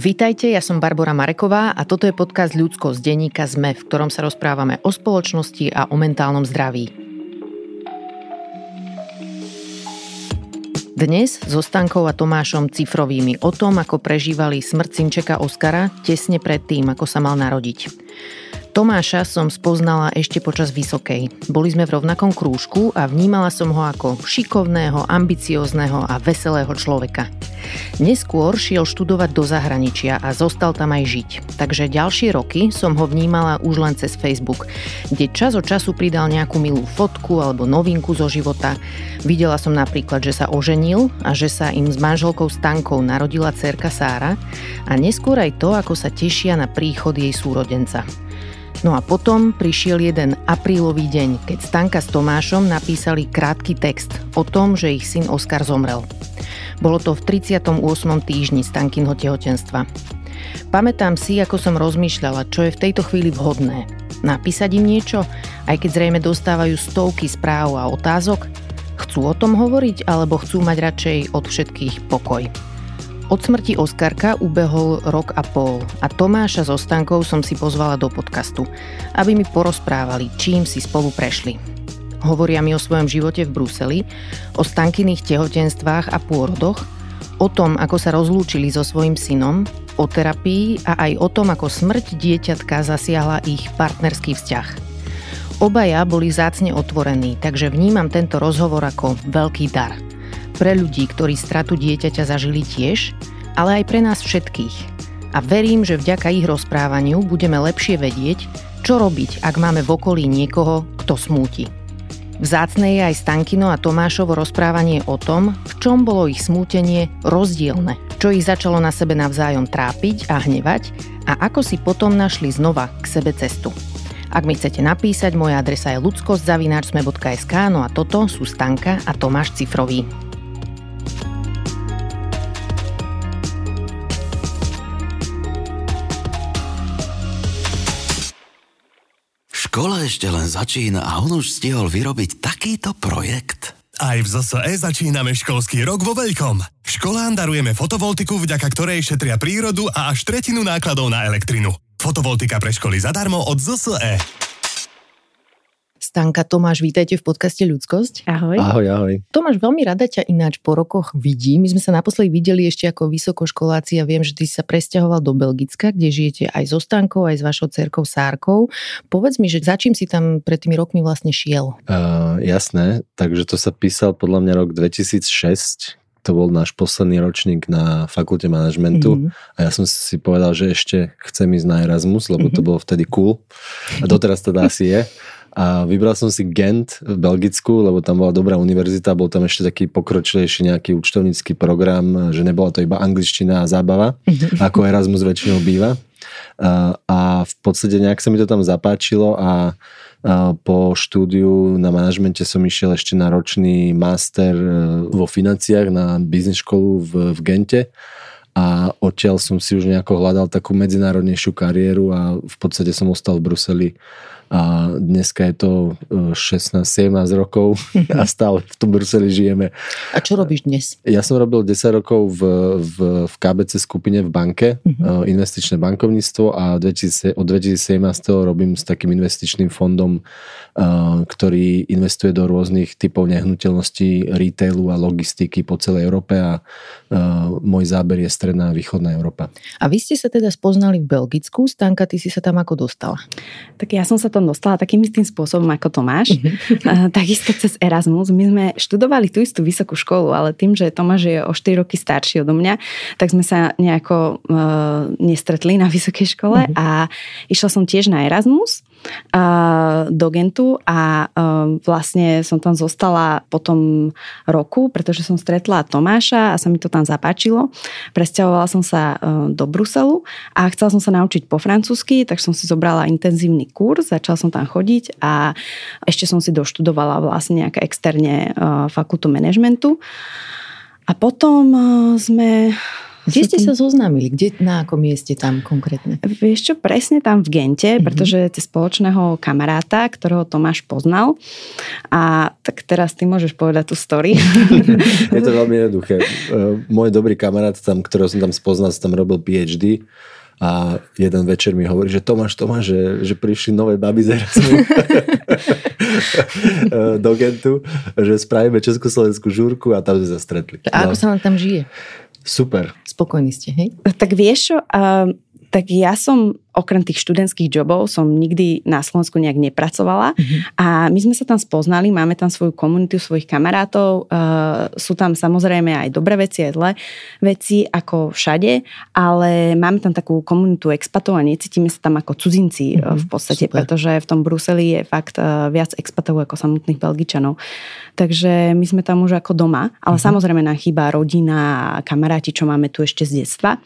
Vítajte, ja som Barbora Mareková a toto je podcast Ľudsko z denníka ZME, v ktorom sa rozprávame o spoločnosti a o mentálnom zdraví. Dnes so Stankou a Tomášom Cifrovými o tom, ako prežívali smrť synčeka Oskara tesne pred tým, ako sa mal narodiť. Tomáša som spoznala ešte počas vysokej. Boli sme v rovnakom krúžku a vnímala som ho ako šikovného, ambiciózneho a veselého človeka. Neskôr šiel študovať do zahraničia a zostal tam aj žiť. Takže ďalšie roky som ho vnímala už len cez Facebook, kde čas od času pridal nejakú milú fotku alebo novinku zo života. Videla som napríklad, že sa oženil a že sa im s manželkou Stankou narodila dcérka Sára a neskôr aj to, ako sa tešia na príchod jej súrodenca. No a potom prišiel jeden aprílový deň, keď Stanka s Tomášom napísali krátky text o tom, že ich syn Oskar zomrel. Bolo to v 38. týždni Stankinho tehotenstva. Pamätám si, ako som rozmýšľala, čo je v tejto chvíli vhodné. Napísať im niečo, aj keď zrejme dostávajú stovky správ a otázok? Chcú o tom hovoriť, alebo chcú mať radšej od všetkých pokoj? Od smrti Oskarka ubehol rok a pol a Tomáša so Stankou som si pozvala do podcastu, aby mi porozprávali, čím si spolu prešli. Hovoria mi o svojom živote v Bruseli, o Stankiných tehotenstvách a pôrodoch, o tom, ako sa rozlúčili so svojím synom, o terapii a aj o tom, ako smrť dieťatka zasiahla ich partnerský vzťah. Obaja boli vzácne otvorení, takže vnímam tento rozhovor ako veľký dar. Pre ľudí, ktorí stratu dieťaťa zažili tiež, ale aj pre nás všetkých. A verím, že vďaka ich rozprávaniu budeme lepšie vedieť, čo robiť, ak máme v okolí niekoho, kto smúti. Vzácne je aj Stankino a Tomášovo rozprávanie o tom, v čom bolo ich smútenie rozdielne, čo ich začalo na sebe navzájom trápiť a hnevať a ako si potom našli znova k sebe cestu. Ak mi chcete napísať, moja adresa je ludskosť@sme.sk, no a toto sú Stanka a Tomáš Cifrový. Škola ešte len začína a on už stihol vyrobiť takýto projekt. Aj v ZSE začíname školský rok vo veľkom. Školám darujeme fotovoltiku, vďaka ktorej šetria prírodu a až 1/3 nákladov na elektrinu. Fotovoltika pre školy zadarmo od ZSE. Stanka, Tomáš, vítajte v podcaste Ľudskosť. Ahoj. Ahoj, ahoj. Tomáš, veľmi rada ťa ináč po rokoch vidím. My sme sa naposledy videli ešte ako vysokoškoláci a viem, že ty sa presťahoval do Belgicka, kde žijete aj so Stankou, aj s vašou dcerkou Sárkou. Povedz mi, že za čím si tam pred tými rokmi vlastne šiel? Jasné, takže to sa písal podľa mňa rok 2006, to bol náš posledný ročník na fakulte manažmentu a ja som si povedal, že ešte chcem ísť na Erasmus, lebo to bolo vtedy cool a doteraz teda asi je. A vybral som si Gent v Belgicku, lebo tam bola dobrá univerzita, bol tam ešte taký pokročilejší nejaký účtovnícky program, že nebola to iba angličtina a zábava, ako Erasmus väčšinou býva. A v podstate nejak sa mi to tam zapáčilo a po štúdiu na manažmente som išiel ešte na ročný master vo financiách na biznis školu v Gente a odtiaľ som si už nejako hľadal takú medzinárodnejšiu kariéru a v podstate som ostal v Bruseli a dneska je to 16-17 rokov a stále v tom Bruseli žijeme. A čo robíš dnes? Ja som robil 10 rokov v KBC skupine v banke, investičné bankovníctvo a od 2017 robím s takým investičným fondom, ktorý investuje do rôznych typov nehnuteľností, retailu a logistiky po celej Európe a môj záber je stredná a východná Európa. A vy ste sa teda spoznali v Belgicku. Stanka, ty si sa tam ako dostala? Tak ja som sa to dostala takým istým spôsobom ako Tomáš. Takisto cez Erasmus. My sme študovali tú istú vysokú školu, ale tým, že Tomáš je o 4 roky starší odo mňa, tak sme sa nejako nestretli na vysokej škole a išla som tiež na Erasmus do Gentu a vlastne som tam zostala po tom roku, pretože som stretla Tomáša a sa mi to tam zapáčilo. Presťahovala som sa do Bruselu a chcela som sa naučiť po francúzsky, tak som si zobrala intenzívny kurz, začala som tam chodiť a ešte som si doštudovala vlastne nejak externe fakultu manažmentu. A potom sme Kde ste sa zoznámili? Kde, na akom mieste tam konkrétne? Vieš čo, presne tam v Gente, pretože cez spoločného kamaráta, ktorého Tomáš poznal. A tak teraz ty môžeš povedať tú story. Je to veľmi jednoduché. Môj dobrý kamarát, tam, ktorého som tam spoznal, som tam robil PhD. A jeden večer mi hovorí, že Tomáš, že prišli nové baby z Erasmu do Gentu, že spravíme československú žúrku a tam sme sa stretli. A ako sa vám tam žije? Super. Spokojní ste, hej? Tak vieš, tak ja som okrem tých študentských jobov som nikdy na Slovensku nejak nepracovala a my sme sa tam spoznali, máme tam svoju komunitu, svojich kamarátov, sú tam samozrejme aj dobré veci, aj zlé veci, ako všade, ale máme tam takú komunitu expatov a necítime sa tam ako cudzinci v podstate, super. Pretože v tom Bruseli je fakt viac expatov ako samotných Belgičanov. Takže my sme tam už ako doma, ale samozrejme nám chýba rodina a kamaráti, čo máme tu ešte z detstva.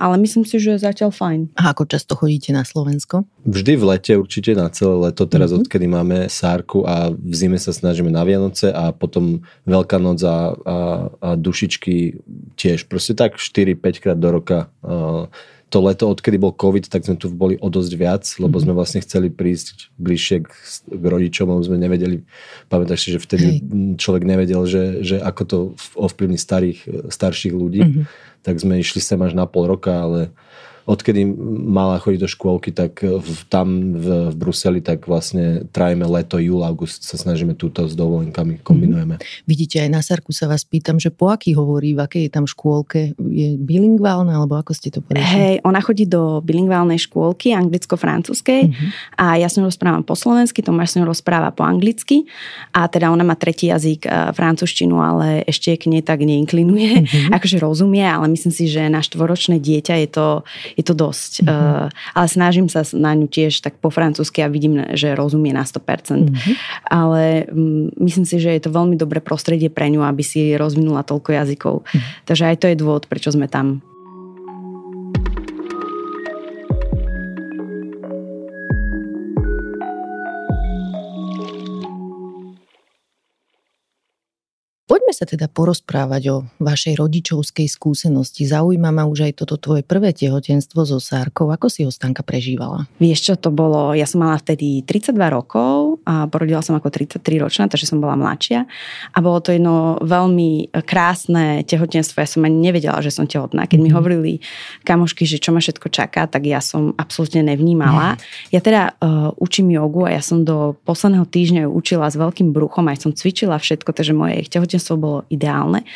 Ale myslím si, že zatiaľ fajn. A ako často chodíte na Slovensko? Vždy v lete, určite na celé leto. Teraz odkedy máme Sárku a v zime sa snažíme na Vianoce a potom Veľká noc a dušičky tiež. Proste tak 4-5 krát do roka. To leto, odkedy bol COVID, tak sme tu boli o dosť viac, lebo sme vlastne chceli prísť bližšie k rodičom, lebo sme nevedeli, pamätáš si, že vtedy človek nevedel, že ako to ovplyvní starších ľudí. Tak sme išli sem až na pol roka, ale odkedy mala chodiť do škôlky, tak tam v Bruseli, tak vlastne trajeme leto, júl, august, sa snažíme túto s dovolenkami kombinujeme. Vidíte, aj na Sarku sa vás pýtam, že po aký hovorí, v akej je tam škôlke? Je bilingválna, alebo ako ste to povedali? Hej, ona chodí do bilingválnej škôlky, anglicko-francúzskej a ja s ňou rozprávam po slovensky, Tomáš s ňou rozpráva po anglicky a teda ona má tretí jazyk, francúzštinu, ale ešte k nej tak neinklinuje, akože rozumie, ale myslím si, že na štvoročné dieťa je to dosť, ale snažím sa na ňu tiež tak po francúzsky a vidím, že rozumie na 100%. Ale myslím si, že je to veľmi dobré prostredie pre ňu, aby si rozvinula toľko jazykov. Takže aj to je dôvod, prečo sme tam. Poďme sa teda porozprávať o vašej rodičovskej skúsenosti. Zaujíma ma už aj toto tvoje prvé tehotenstvo so Sárkou. Ako si ho, Stanka, prežívala? Vieš, čo to bolo? Ja som mala vtedy 32 rokov a porodila som ako 33-ročná, takže som bola mladšia. A bolo to jedno veľmi krásne tehotenstvo. Ja som ani nevedela, že som tehotná. Keď mi hovorili kamošky, že čo ma všetko čaká, tak ja som absolútne nevnímala. Ja teda učím jogu a ja som do posledného týždňa ju učila s veľkým bruchom, aj som cvičila všetko, takže moje tehotenstvo bolo ideálne.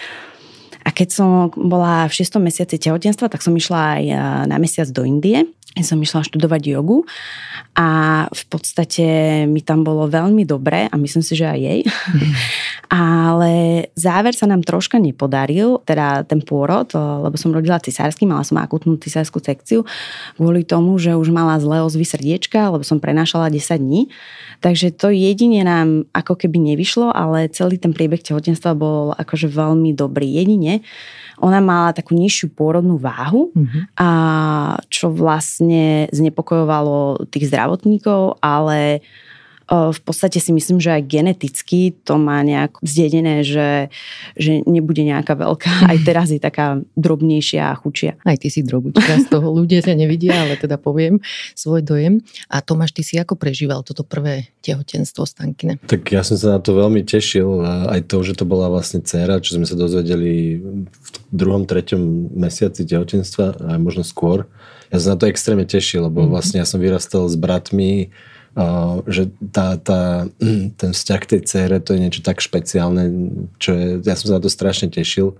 A keď som bola v 6. mesiaci tehotenstva, tak som išla aj na mesiac do Indie. Som išla študovať jogu a v podstate mi tam bolo veľmi dobre a myslím si, že aj jej. Ale záver sa nám troška nepodaril, teda ten pôrod, lebo som rodila cisársky, mala som akútnu cisárskú sekciu kvôli tomu, že už mala zlé ozvy srdiečka, lebo som prenášala 10 dní. Takže to jedine nám ako keby nevyšlo, ale celý ten priebeh tehotenstva bol akože veľmi dobrý. Jedine ona mala takú nižšiu pôrodnú váhu, a čo vlastne znepokojovalo tých zdravotníkov, ale v podstate si myslím, že aj geneticky to má nejak zdedené, že nebude nejaká veľká. Aj teraz je taká drobnejšia a chučia. Aj ty si drobučka, z toho ľudia sa nevidia, ale teda poviem svoj dojem. A Tomáš, ty si ako prežíval toto prvé tehotenstvo, Stankine? Tak ja som sa na to veľmi tešil. Aj to, že to bola vlastne dcéra, čo sme sa dozvedeli v 2., 3. mesiaci tehotenstva, aj možno skôr. Ja som na to extrémne tešil, lebo vlastne ja som vyrastal s bratmi, že ten vzťah tej dcére, to je niečo tak špeciálne, ja som sa na to strašne tešil.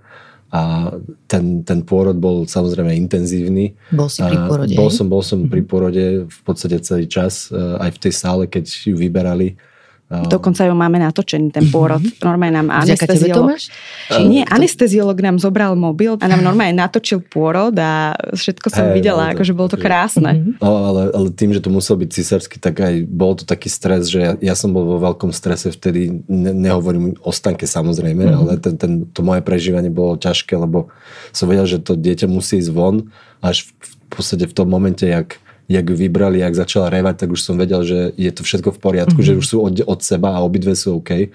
A ten pôrod bol samozrejme intenzívny. Bol si pri pôrode? Bol som pri pôrode v podstate celý čas, aj v tej sále, keď ju vyberali. Dokonca ju máme natočený, ten pôrod. Normálne nám anesteziolog... Nie, anesteziolog nám zobral mobil a nám normálne natočil pôrod a všetko som videla, akože bolo to krásne. Ale tým, že to musel byť cisársky, tak aj bol to taký stres, že ja som bol vo veľkom strese vtedy, nehovorím o Stanke samozrejme, ale to moje prežívanie bolo ťažké, lebo som vedel, že to dieťa musí ísť von, až v podstate v tom momente, jak ju vybrali, jak začala revať, tak už som vedel, že je to všetko v poriadku, že už sú od seba a obidve sú OK.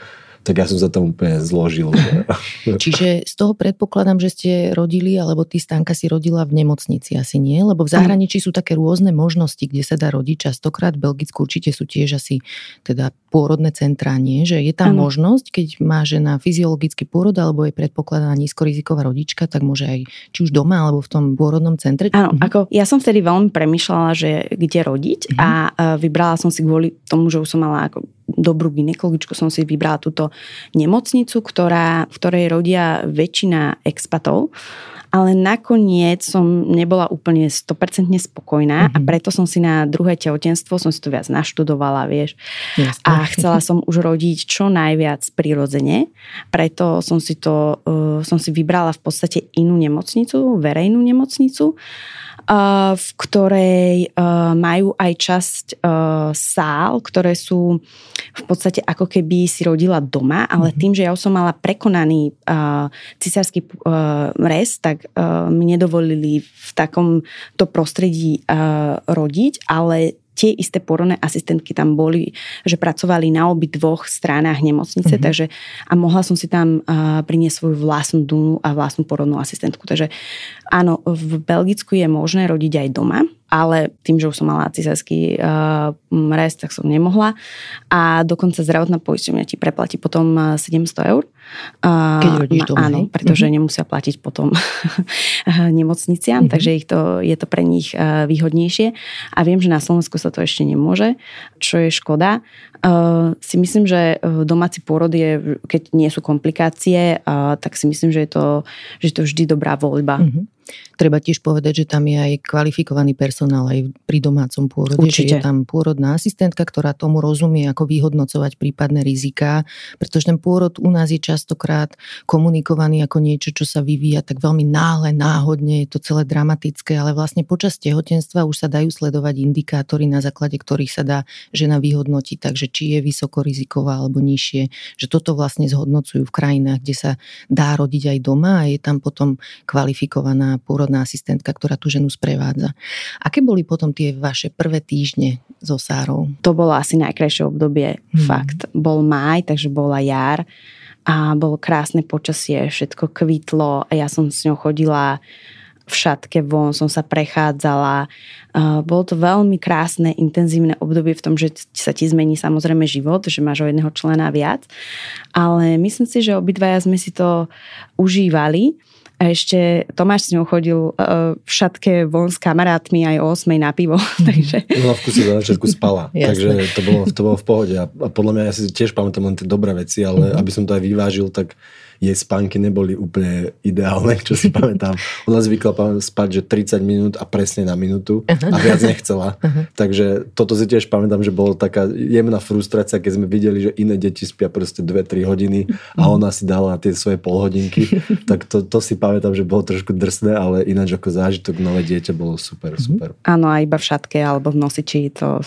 tak ja som sa tam úplne zložil. Čiže z toho predpokladám, že ste rodili, alebo ty, Stanka, si rodila v nemocnici, asi nie? Lebo v zahraničí sú také rôzne možnosti, kde sa dá rodiť. Častokrát v Belgicku určite sú tiež asi teda pôrodné centrá, nie? Že je tam možnosť, keď má žena fyziologický pôrod, alebo je predpokladaná nízkoriziková rodička, tak môže aj či už doma, alebo v tom pôrodnom centre. Áno, ako ja som vtedy veľmi premýšľala, že kde rodiť a vybrala som si kvôli tomu, že už som mala ako dobrú gynekologičku, som si vybrala túto nemocnicu, v ktorej rodia väčšina expatov, ale nakoniec som nebola úplne 100% spokojná a preto som si na druhé tehotenstvo, som si to viac naštudovala, vieš. Jasne. A chcela som už rodiť čo najviac prirodzene, preto som si to, som si vybrala v podstate inú nemocnicu, verejnú nemocnicu, v ktorej majú aj časť sál, ktoré sú v podstate ako keby si rodila doma, ale tým, že ja som mala prekonaný cisársky rez, tak mi nedovolili v takomto prostredí rodiť, ale tie isté porodné asistentky tam boli, že pracovali na obi dvoch stranách nemocnice, takže a mohla som si tam priniesť svoju vlastnú dunu a vlastnú porodnú asistentku. Takže áno, v Belgicku je možné rodiť aj doma, ale tým, že už som mala cisársky rez, tak som nemohla. A dokonca zdravotná poisťovňa ti preplatí potom 700 eur. Keď rodíš doma. Áno, pretože nemusia platiť potom nemocniciam, takže je to pre nich výhodnejšie. A viem, že na Slovensku sa to ešte nemôže, čo je škoda. Si myslím, že domáci pôrod je, keď nie sú komplikácie, tak si myslím, že je to vždy dobrá voľba. Treba tiež povedať, že tam je aj kvalifikovaný personál aj pri domácom pôrode. Určite. Že je tam pôrodná asistentka, ktorá tomu rozumie, ako vyhodnocovať prípadné riziká, pretože ten pôrod u nás je častokrát komunikovaný ako niečo, čo sa vyvíja tak veľmi náhle, náhodne, je to celé dramatické, ale vlastne počas tehotenstva už sa dajú sledovať indikátory, na základe ktorých sa dá žena vyhodnotiť, takže či je vysokoriziková alebo nižšie, že toto vlastne zhodnocujú v krajinách, kde sa dá rodiť aj doma a je tam potom kvalifikovaná pôrodná asistentka, ktorá tú ženu sprevádza. Aké boli potom tie vaše prvé týždne so Sárou? To bolo asi najkrajšie obdobie, fakt. Bol máj, takže bola jar a bolo krásne počasie, všetko kvitlo a ja som s ňou chodila v šatke von, som sa prechádzala. Bolo to veľmi krásne, intenzívne obdobie v tom, že sa ti zmení samozrejme život, že máš o jedného člena viac, ale myslím si, že obidvaja sme si to užívali. A ešte Tomáš s ňou chodil v šatke von s kamarátmi aj o 8 na pivo, takže... Hlavku si na začiatku spala, takže to bolo v pohode. A podľa mňa, ja si tiež pamätám len tie dobré veci, ale aby som to aj vyvážil, tak jej spánky neboli úplne ideálne, čo si pamätám. Ona zvykla spať, že 30 minút a presne na minútu a viac nechcela. Takže toto si tiež pamätám, že bola taká jemná frustrácia, keď sme videli, že iné deti spia proste 2-3 hodiny a ona si dala tie svoje polhodinky. Tak to si pamätám, že bolo trošku drsné, ale ináč ako zážitok nové dieťa bolo super, super. Áno, a iba v šatke alebo v nosiči to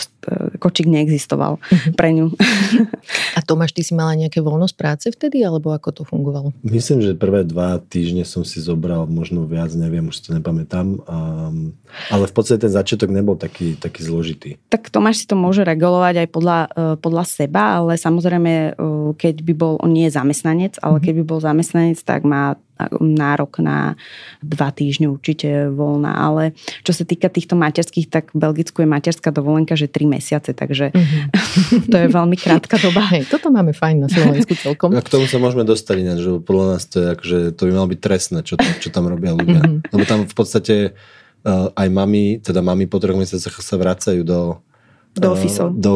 kočík neexistoval pre ňu. A Tomáš, ty si mala nejaké voľnosť práce vtedy, alebo ako to fungovalo? Myslím, že prvé 2 týždne som si zobral možno viac, neviem, už si to nepamätám. Ale v podstate ten začiatok nebol taký zložitý. Tak Tomáš si to môže regulovať aj podľa seba, ale samozrejme, keď by bol, on nie je zamestnanec, ale keby bol zamestnanec, tak má nárok na 2 týždne určite voľná, ale čo sa týka týchto materských, tak v Belgicku je materská dovolenka, že 3 mesiace, takže to je veľmi krátka doba. Hej, toto máme fajn na Slovensku celkom. A k tomu sa môžeme dostať ináč, že podľa nás to je akože, to by malo byť trestné, čo tam robia ľudia. Lebo tam v podstate aj mami, teda mami po 3 mesiacoch sa vracajú do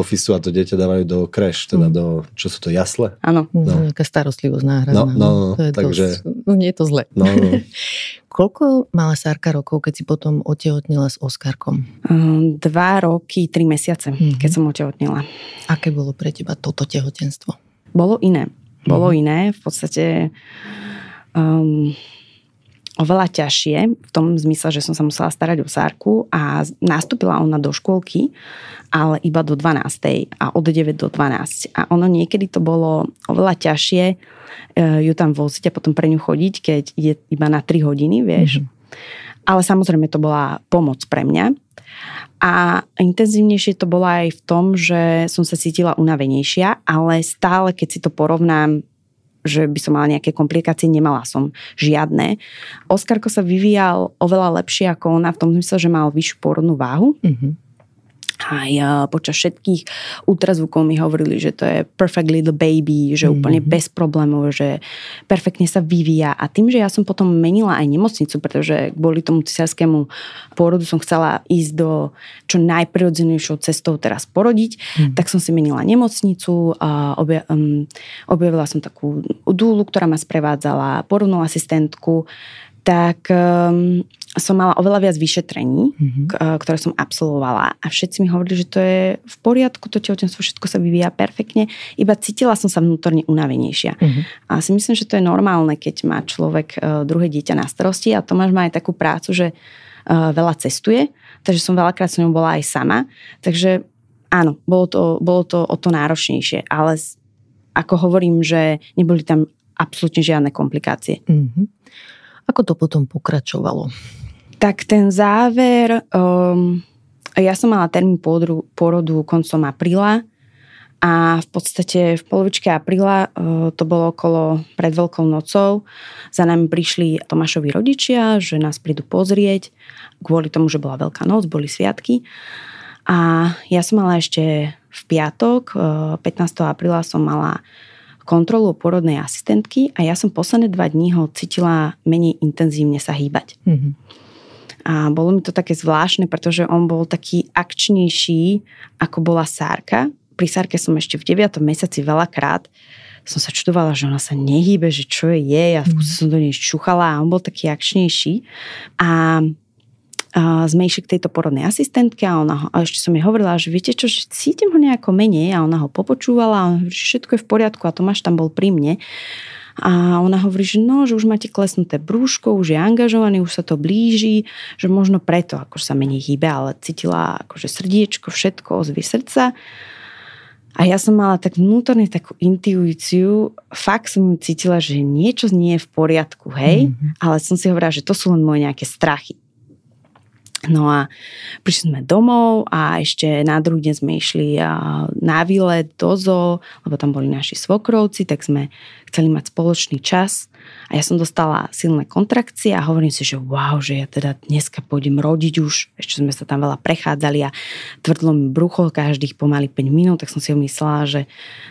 ofisu a to dieťa dávajú do crash, teda do, čo sú to, jasle? Áno. No. Taká starostlivosť náhradná. No, to je takže... nie je to zle. No. Koľko mala Sárka rokov, keď si potom otehotnila s Oskarkom? 2 roky, 3 mesiace, keď som otehotnila. Aké bolo pre teba toto tehotenstvo? Bolo iné. Bolo iné, v podstate... oveľa ťažšie, v tom zmysle, že som sa musela starať o Sárku a nastúpila ona do škôlky, ale iba do 12. a od 9 do 12. A ono niekedy to bolo oveľa ťažšie ju tam voziť a potom pre ňu chodiť, keď ide iba na 3 hodiny, vieš. Ale samozrejme to bola pomoc pre mňa. A intenzívnejšie to bola aj v tom, že som sa cítila unavenejšia, ale stále, keď si to porovnám že by som mala nejaké komplikácie, nemala som žiadne. Oskarko sa vyvíjal oveľa lepšie ako ona v tom zmysle, že mal vyššiu pôrodnú váhu. Mm-hmm. Aj počas všetkých ultrazvukov mi hovorili, že to je perfect little baby, že úplne bez problémov, že perfektne sa vyvíja. A tým, že ja som potom menila aj nemocnicu, pretože kvôli tomu cesárskému pôrodu som chcela ísť do čo najprirodzenejšou cestou teraz porodiť, tak som si menila nemocnicu, objavila som takú dúlu, ktorá ma sprevádzala, pôrodnú asistentku, tak som mala oveľa viac vyšetrení, ktoré som absolvovala a všetci mi hovorili, že to je v poriadku, to tehotenstvo všetko sa vyvíja perfektne, iba cítila som sa vnútorne unavenejšia. A si myslím, že to je normálne, keď má človek druhé dieťa na starosti a Tomáš má aj takú prácu, že veľa cestuje, takže som veľakrát s ňou bola aj sama, takže áno, bolo to o to náročnejšie, ale ako hovorím, že neboli tam absolútne žiadne komplikácie. Ako to potom pokračovalo? Tak ten záver, ja som mala termín pôrodu koncom apríla a v podstate v polovičke apríla, to bolo okolo pred Veľkou nocou, za nami prišli Tomášovi rodičia, že nás prídu pozrieť, kvôli tomu, že bola Veľká noc, boli sviatky. A ja som mala ešte v piatok, 15. apríla som mala kontrolu pôrodnej asistentky a ja som posledné 2 dní ho cítila menej intenzívne sa hýbať. A bolo mi to také zvláštne, pretože on bol taký akčnejší, ako bola Sárka. Pri Sárke som ešte v 9. mesiaci veľakrát som sa čudovala, že ona sa nehýbe, že čo je jej a vkúsa som do nej šuchala a on bol taký akčnejší. A sme išli k tejto porodnej asistentke a ona, a ešte som jej hovorila, že viete čo, že cítim ho nejako menej a ona ho popočúvala a ona hovorí, že všetko je v poriadku a Tomáš tam bol pri mne a ona hovorí, že no, že už máte klesnuté brúško, už je angažovaný, už sa to blíži, že možno preto akože sa menej hýbe, ale cítila akože srdiečko, všetko, ozvy srdca. A ja som mala tak vnútorne takú intuíciu, fakt som cítila, že niečo nie je v poriadku, hej, ale som si hovorila, že to sú len moje nejaké strachy. No a prišli sme domov a ešte na druhý deň sme išli na výlet do zoo, lebo tam boli naši svokrovci, tak sme chceli mať spoločný čas a ja som dostala silné kontrakcie a hovorím si, že wow, že ja teda dneska pôjdem rodiť už, ešte sme sa tam veľa prechádzali a tvrdlo mi brucho každých pomaly 5 minút, tak som si myslela, že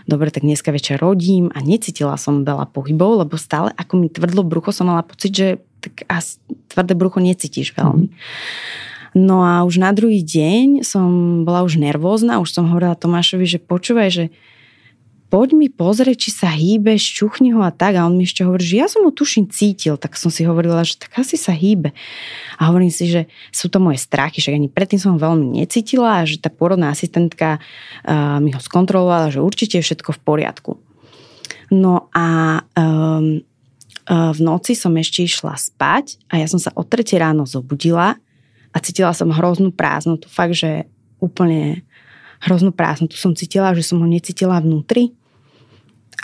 dobre, tak dneska večer rodím a necítila som veľa pohybov, lebo stále ako mi tvrdlo brucho, som mala pocit, že tak a tvrdé brucho necítiš veľmi. No a už na druhý deň som bola už nervózna, už som hovorila Tomášovi, že počúvaj, že poď mi pozrieť, či sa hýbe, šťuchni ho a tak. A on mi ešte hovorí, že ja som ho tuším cítil, tak som si hovorila, že tak asi sa hýbe. A hovorím si, že sú to moje strachy, že ani predtým som ho veľmi necítila a že tá pôrodná asistentka mi ho skontrolovala, že určite je všetko v poriadku. No a v noci som ešte išla spať a ja som sa o 3:00 ráno zobudila a cítila som hroznú prázdnotu. Fakt, že úplne hroznú prázdnotu som cítila, že som ho necítila vnútri.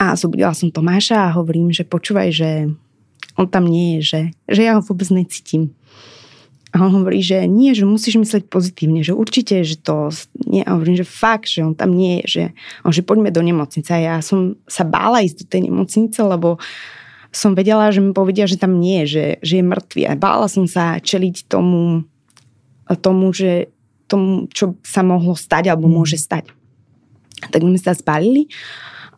A zobudila som Tomáša a hovorím, že počúvaj, že on tam nie je, že ja ho vôbec necítim. A on hovorí, že nie, že musíš myslieť pozitívne, že určite, že to... Nie. A hovorím, že fakt, že on tam nie je, že... On, že poďme do nemocnice. A ja som sa bála ísť do tej nemocnice, lebo som vedela, že mi povedia, že tam nie je, že je mŕtvy. A bála som sa čeliť tomu, čo sa mohlo stať alebo môže stať. Tak my sa zbalili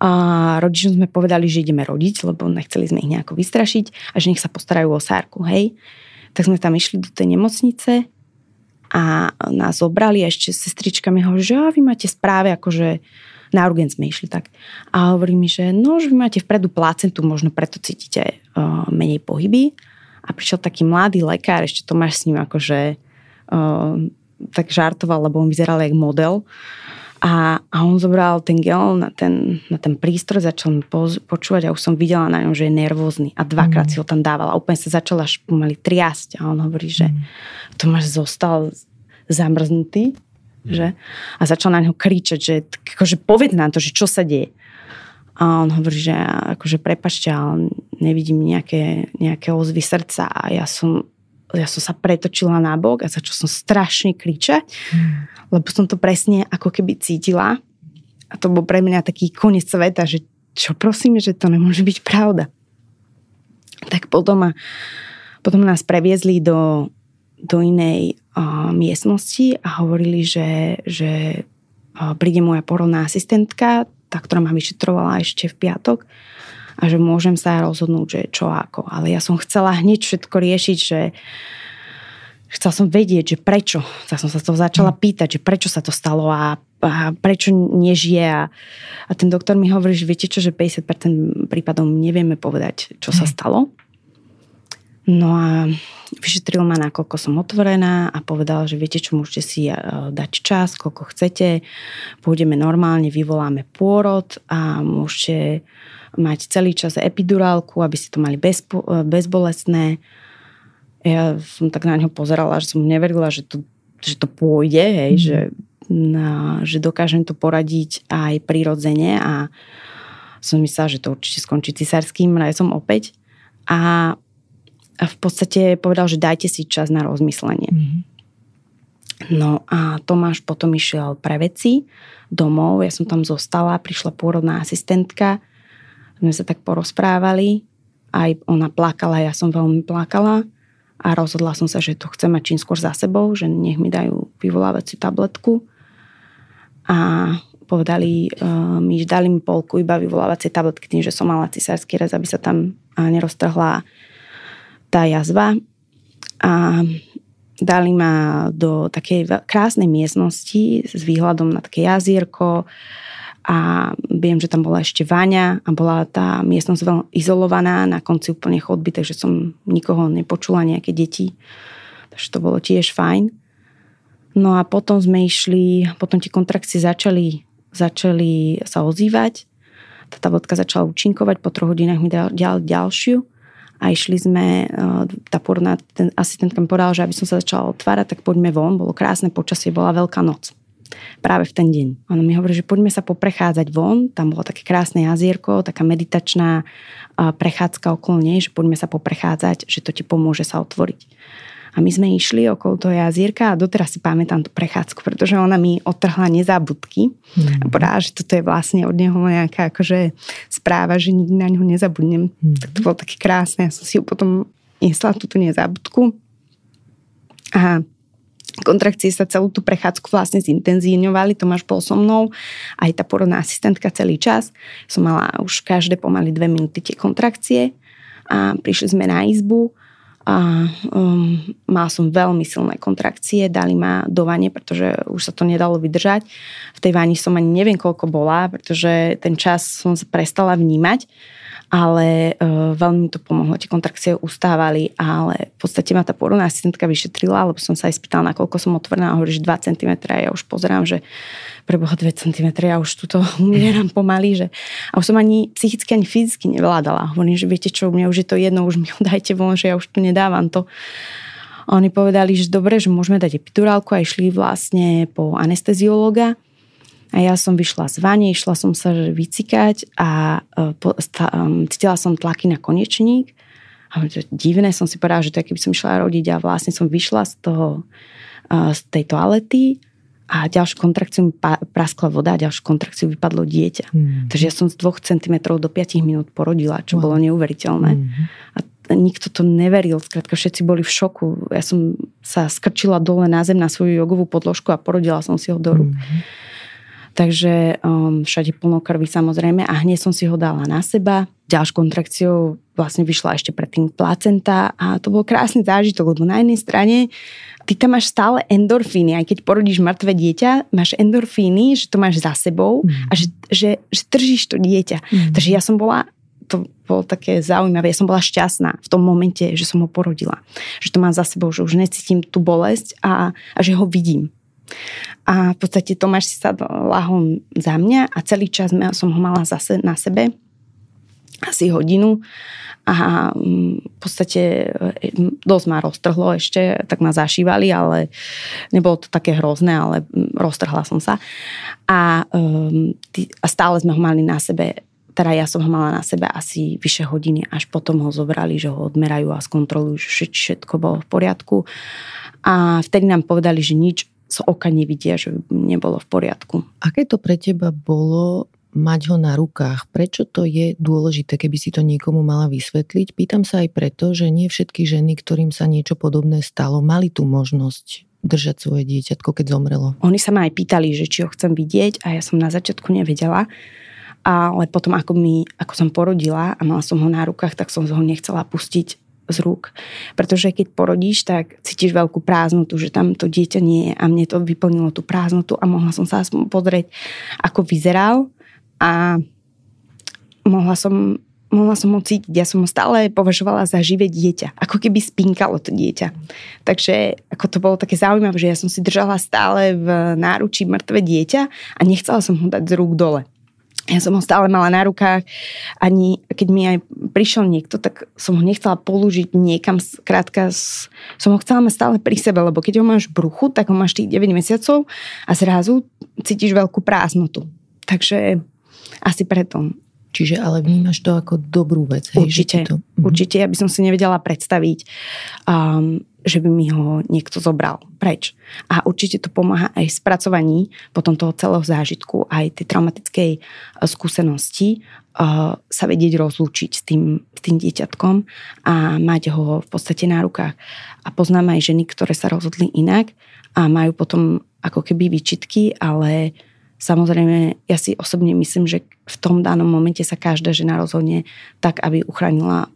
a rodičom sme povedali, že ideme rodiť, lebo nechceli sme ich nejako vystrašiť a že nech sa postarajú o Sárku, hej. Tak sme tam išli do tej nemocnice a nás zobrali a ešte sestrička mi hovorí, že vy máte správe, akože na urgent sme išli tak. A hovorí mi, že no, že vy máte vpredu placentu, možno preto cítite menej pohyby. A prišiel taký mladý lekár, ešte Tomáš s ním akože tak žartoval, lebo on vyzeral jak model. A on zobral ten gel na ten prístroj, začal počúvať a už som videla na ňom, že je nervózny. A dvakrát si ho tam dávala. A úplne sa začala až pomaly triasť. A on hovorí, že Tomáš zostal zamrznutý. Že? A začal na neho kričať, že akože povedz nám to, že čo sa deje. A on hovorí, že akože prepáčte, ale nevidím nejaké ozvy srdca. A ja som sa pretočila na bok a začal som strašne kričať, lebo som to presne ako keby cítila. A to bol pre mňa taký koniec sveta, že čo prosím, že to nemôže byť pravda. Tak potom nás previezli do inej miestnosti a hovorili, že príde moja porodná asistentka, tá, ktorá ma vyšetrovala ešte v piatok, a že môžem sa rozhodnúť, že čo ako. Ale ja som chcela hneď všetko riešiť, že chcela som vedieť, že prečo. Tak som sa to začala pýtať, že prečo sa to stalo a prečo nežije. A ten doktor mi hovorí, že viete čo, že 50% prípadov nevieme povedať, čo sa stalo. No a vyšetril ma, nakoľko som otvorená, a povedal, že viete čo, môžete si dať čas, koľko chcete, pôjdeme normálne, vyvoláme pôrod a môžete mať celý čas epidurálku, aby ste to mali bezbolestné. Ja som tak na ňo pozerala, že som neverila, že to pôjde, hej, že dokážem to poradiť aj prirodzene, a som myslela, že to určite skončí cisárským rajcom opäť. A v podstate povedal, že dajte si čas na rozmyslenie. Mm-hmm. No a Tomáš potom išiel pre veci domov, ja som tam zostala, prišla pôrodná asistentka, sme sa tak porozprávali, aj ona plakala, ja som veľmi plakala, a rozhodla som sa, že to chcem mať čím skôr za sebou, že nech mi dajú vyvolávaciu tabletku, a povedali mi, dali mi polku iba vyvolávacie tabletky, tým, že som mala cisársky rez, aby sa tam neroztrhla tá jazva, a dali ma do takej krásnej miestnosti s výhľadom na také jazierko, a viem, že tam bola ešte vaňa a bola tá miestnosť veľmi izolovaná, na konci úplne chodby, takže som nikoho nepočula, nejaké deti, takže to bolo tiež fajn. No a potom sme išli, potom tie kontrakcie začali sa ozývať, tá tabletka začala účinkovať, po 3 hodinách mi dal ďalšiu. A išli sme, tá pôrodná asistentka mi povedala, že aby som sa začala otvárať, tak poďme von. Bolo krásne počasie, bola veľká noc. Práve v ten deň. Ona mi hovorí, že poďme sa poprechádzať von. Tam bolo také krásne jazierko, taká meditačná prechádzka okolo nej, že poďme sa poprechádzať, že to ti pomôže sa otvoriť. A my sme išli okolo toho jazierka a doteraz si pamätám tú prechádzku, pretože ona mi otrhla nezábudky. A povedala, že toto je vlastne od neho nejaká akože správa, že nikdy na ňu nezabudnem. Tak to bolo také krásne. Ja som si ju potom nesla túto nezábudku. A kontrakcie sa celú tú prechádzku vlastne zintenzívňovali. Tomáš bol so mnou, aj tá porodná asistentka celý čas. Som mala už každé pomaly 2 minúty tie kontrakcie. A prišli sme na izbu. A mala som veľmi silné kontrakcie, dali ma do vane, pretože už sa to nedalo vydržať. V tej vani som ani neviem, koľko bola, pretože ten čas som sa prestala vnímať, ale veľmi mi to pomohlo. Tie kontrakcie ustávali, ale v podstate ma tá pôrodná asistentka vyšetrila, lebo som sa aj spýtala, na koľko som otvorená, a hovorí, že 2 cm. Ja už pozerám, že preboha 2 cm, ja už tuto umieram pomaly. Že... A už som ani psychicky, ani fyzicky nevládala. Hovorím, že viete čo, mne už je to jedno, už mi ho dajte von, že ja už tu dávam to. A oni povedali, že dobre, že môžeme dať epidurálku, a išli vlastne po anesteziológa. A ja som vyšla z vane, išla som sa vycikať a cítila som tlaky na konečník. A to je divné, som si povedala, že to je, keby som išla rodiť, a vlastne som vyšla z tej toalety a ďalšiu kontrakciu mi praskla voda a ďalšiu kontrakciu vypadlo dieťa. Takže ja som z 2 centimetrov do 5 minút porodila, čo bolo neuveriteľné. A nikto to neveril, skrátka všetci boli v šoku. Ja som sa skrčila dole na zem na svoju jogovú podložku a porodila som si ho do rúk. Takže všade plno krvi, samozrejme, a hneď som si ho dala na seba. Ďalšou kontrakciou vlastne vyšla ešte predtým placenta, a to bol krásny zážitok, lebo na jednej strane ty tam máš stále endorfíny, aj keď porodíš mŕtve dieťa, máš endorfíny, že to máš za sebou a že držíš to dieťa. Takže ja som bola, to bolo také zaujímavé, ja som bola šťastná v tom momente, že som ho porodila. Že to mám za sebou, že už necítim tú bolesť a že ho vidím. A v podstate Tomáš si sadol lahom za mňa a celý čas som ho mala zase na sebe asi hodinu, a v podstate dosť ma roztrhlo ešte, tak ma zašívali, ale nebolo to také hrozné, ale roztrhla som sa, a stále sme ho mali na sebe, teda ja som ho mala na sebe asi vyše hodiny, až potom ho zobrali, že ho odmerajú a skontrolujú, že všetko bolo v poriadku, a vtedy nám povedali, že nič z oka nevidia, že nebolo v poriadku. Aké to pre teba bolo mať ho na rukách. Prečo to je dôležité, keby si to niekomu mala vysvetliť? Pýtam sa aj preto, že nie všetky ženy, ktorým sa niečo podobné stalo, mali tú možnosť držať svoje dieťatko, keď zomrelo. Oni sa ma aj pýtali, že či ho chcem vidieť, a ja som na začiatku nevedela. Ale potom, ako som porodila a mala som ho na rukách, tak som ho nechcela pustiť z rúk. Pretože keď porodíš, tak cítiš veľkú prázdnotu, že tam to dieťa nie je, a mne to vyplnilo tú prázdnotu a mohla som sa aspoň pozrieť, ako vyzeral, a mohla som ho cítiť. Ja som ho stále považovala za živé dieťa. Ako keby spinkalo to dieťa. Takže ako to bolo také zaujímavé, že ja som si držala stále v náručí mŕtve dieťa a nechcela som ho dať z rúk dole. Ja som ho stále mala na rukách, ani keď mi aj prišiel niekto, tak som ho nechcela položiť niekam, krátka, som ho chcela mať stále pri sebe, lebo keď ho máš v bruchu, tak ho máš tých 9 mesiacov a zrazu cítiš veľkú prázdnotu. Takže asi preto. Čiže ale vnímaš to ako dobrú vec. Hej, určite, ja by som si nevedela predstaviť, že by mi ho niekto zobral preč. A určite to pomáha aj v spracovaní potom toho celého zážitku, aj tej traumatickej skúsenosti sa vedieť rozlúčiť s tým dieťatkom a mať ho v podstate na rukách. A poznám aj ženy, ktoré sa rozhodli inak a majú potom ako keby výčitky, ale samozrejme, ja si osobne myslím, že v tom danom momente sa každá žena rozhodne tak, aby uchránila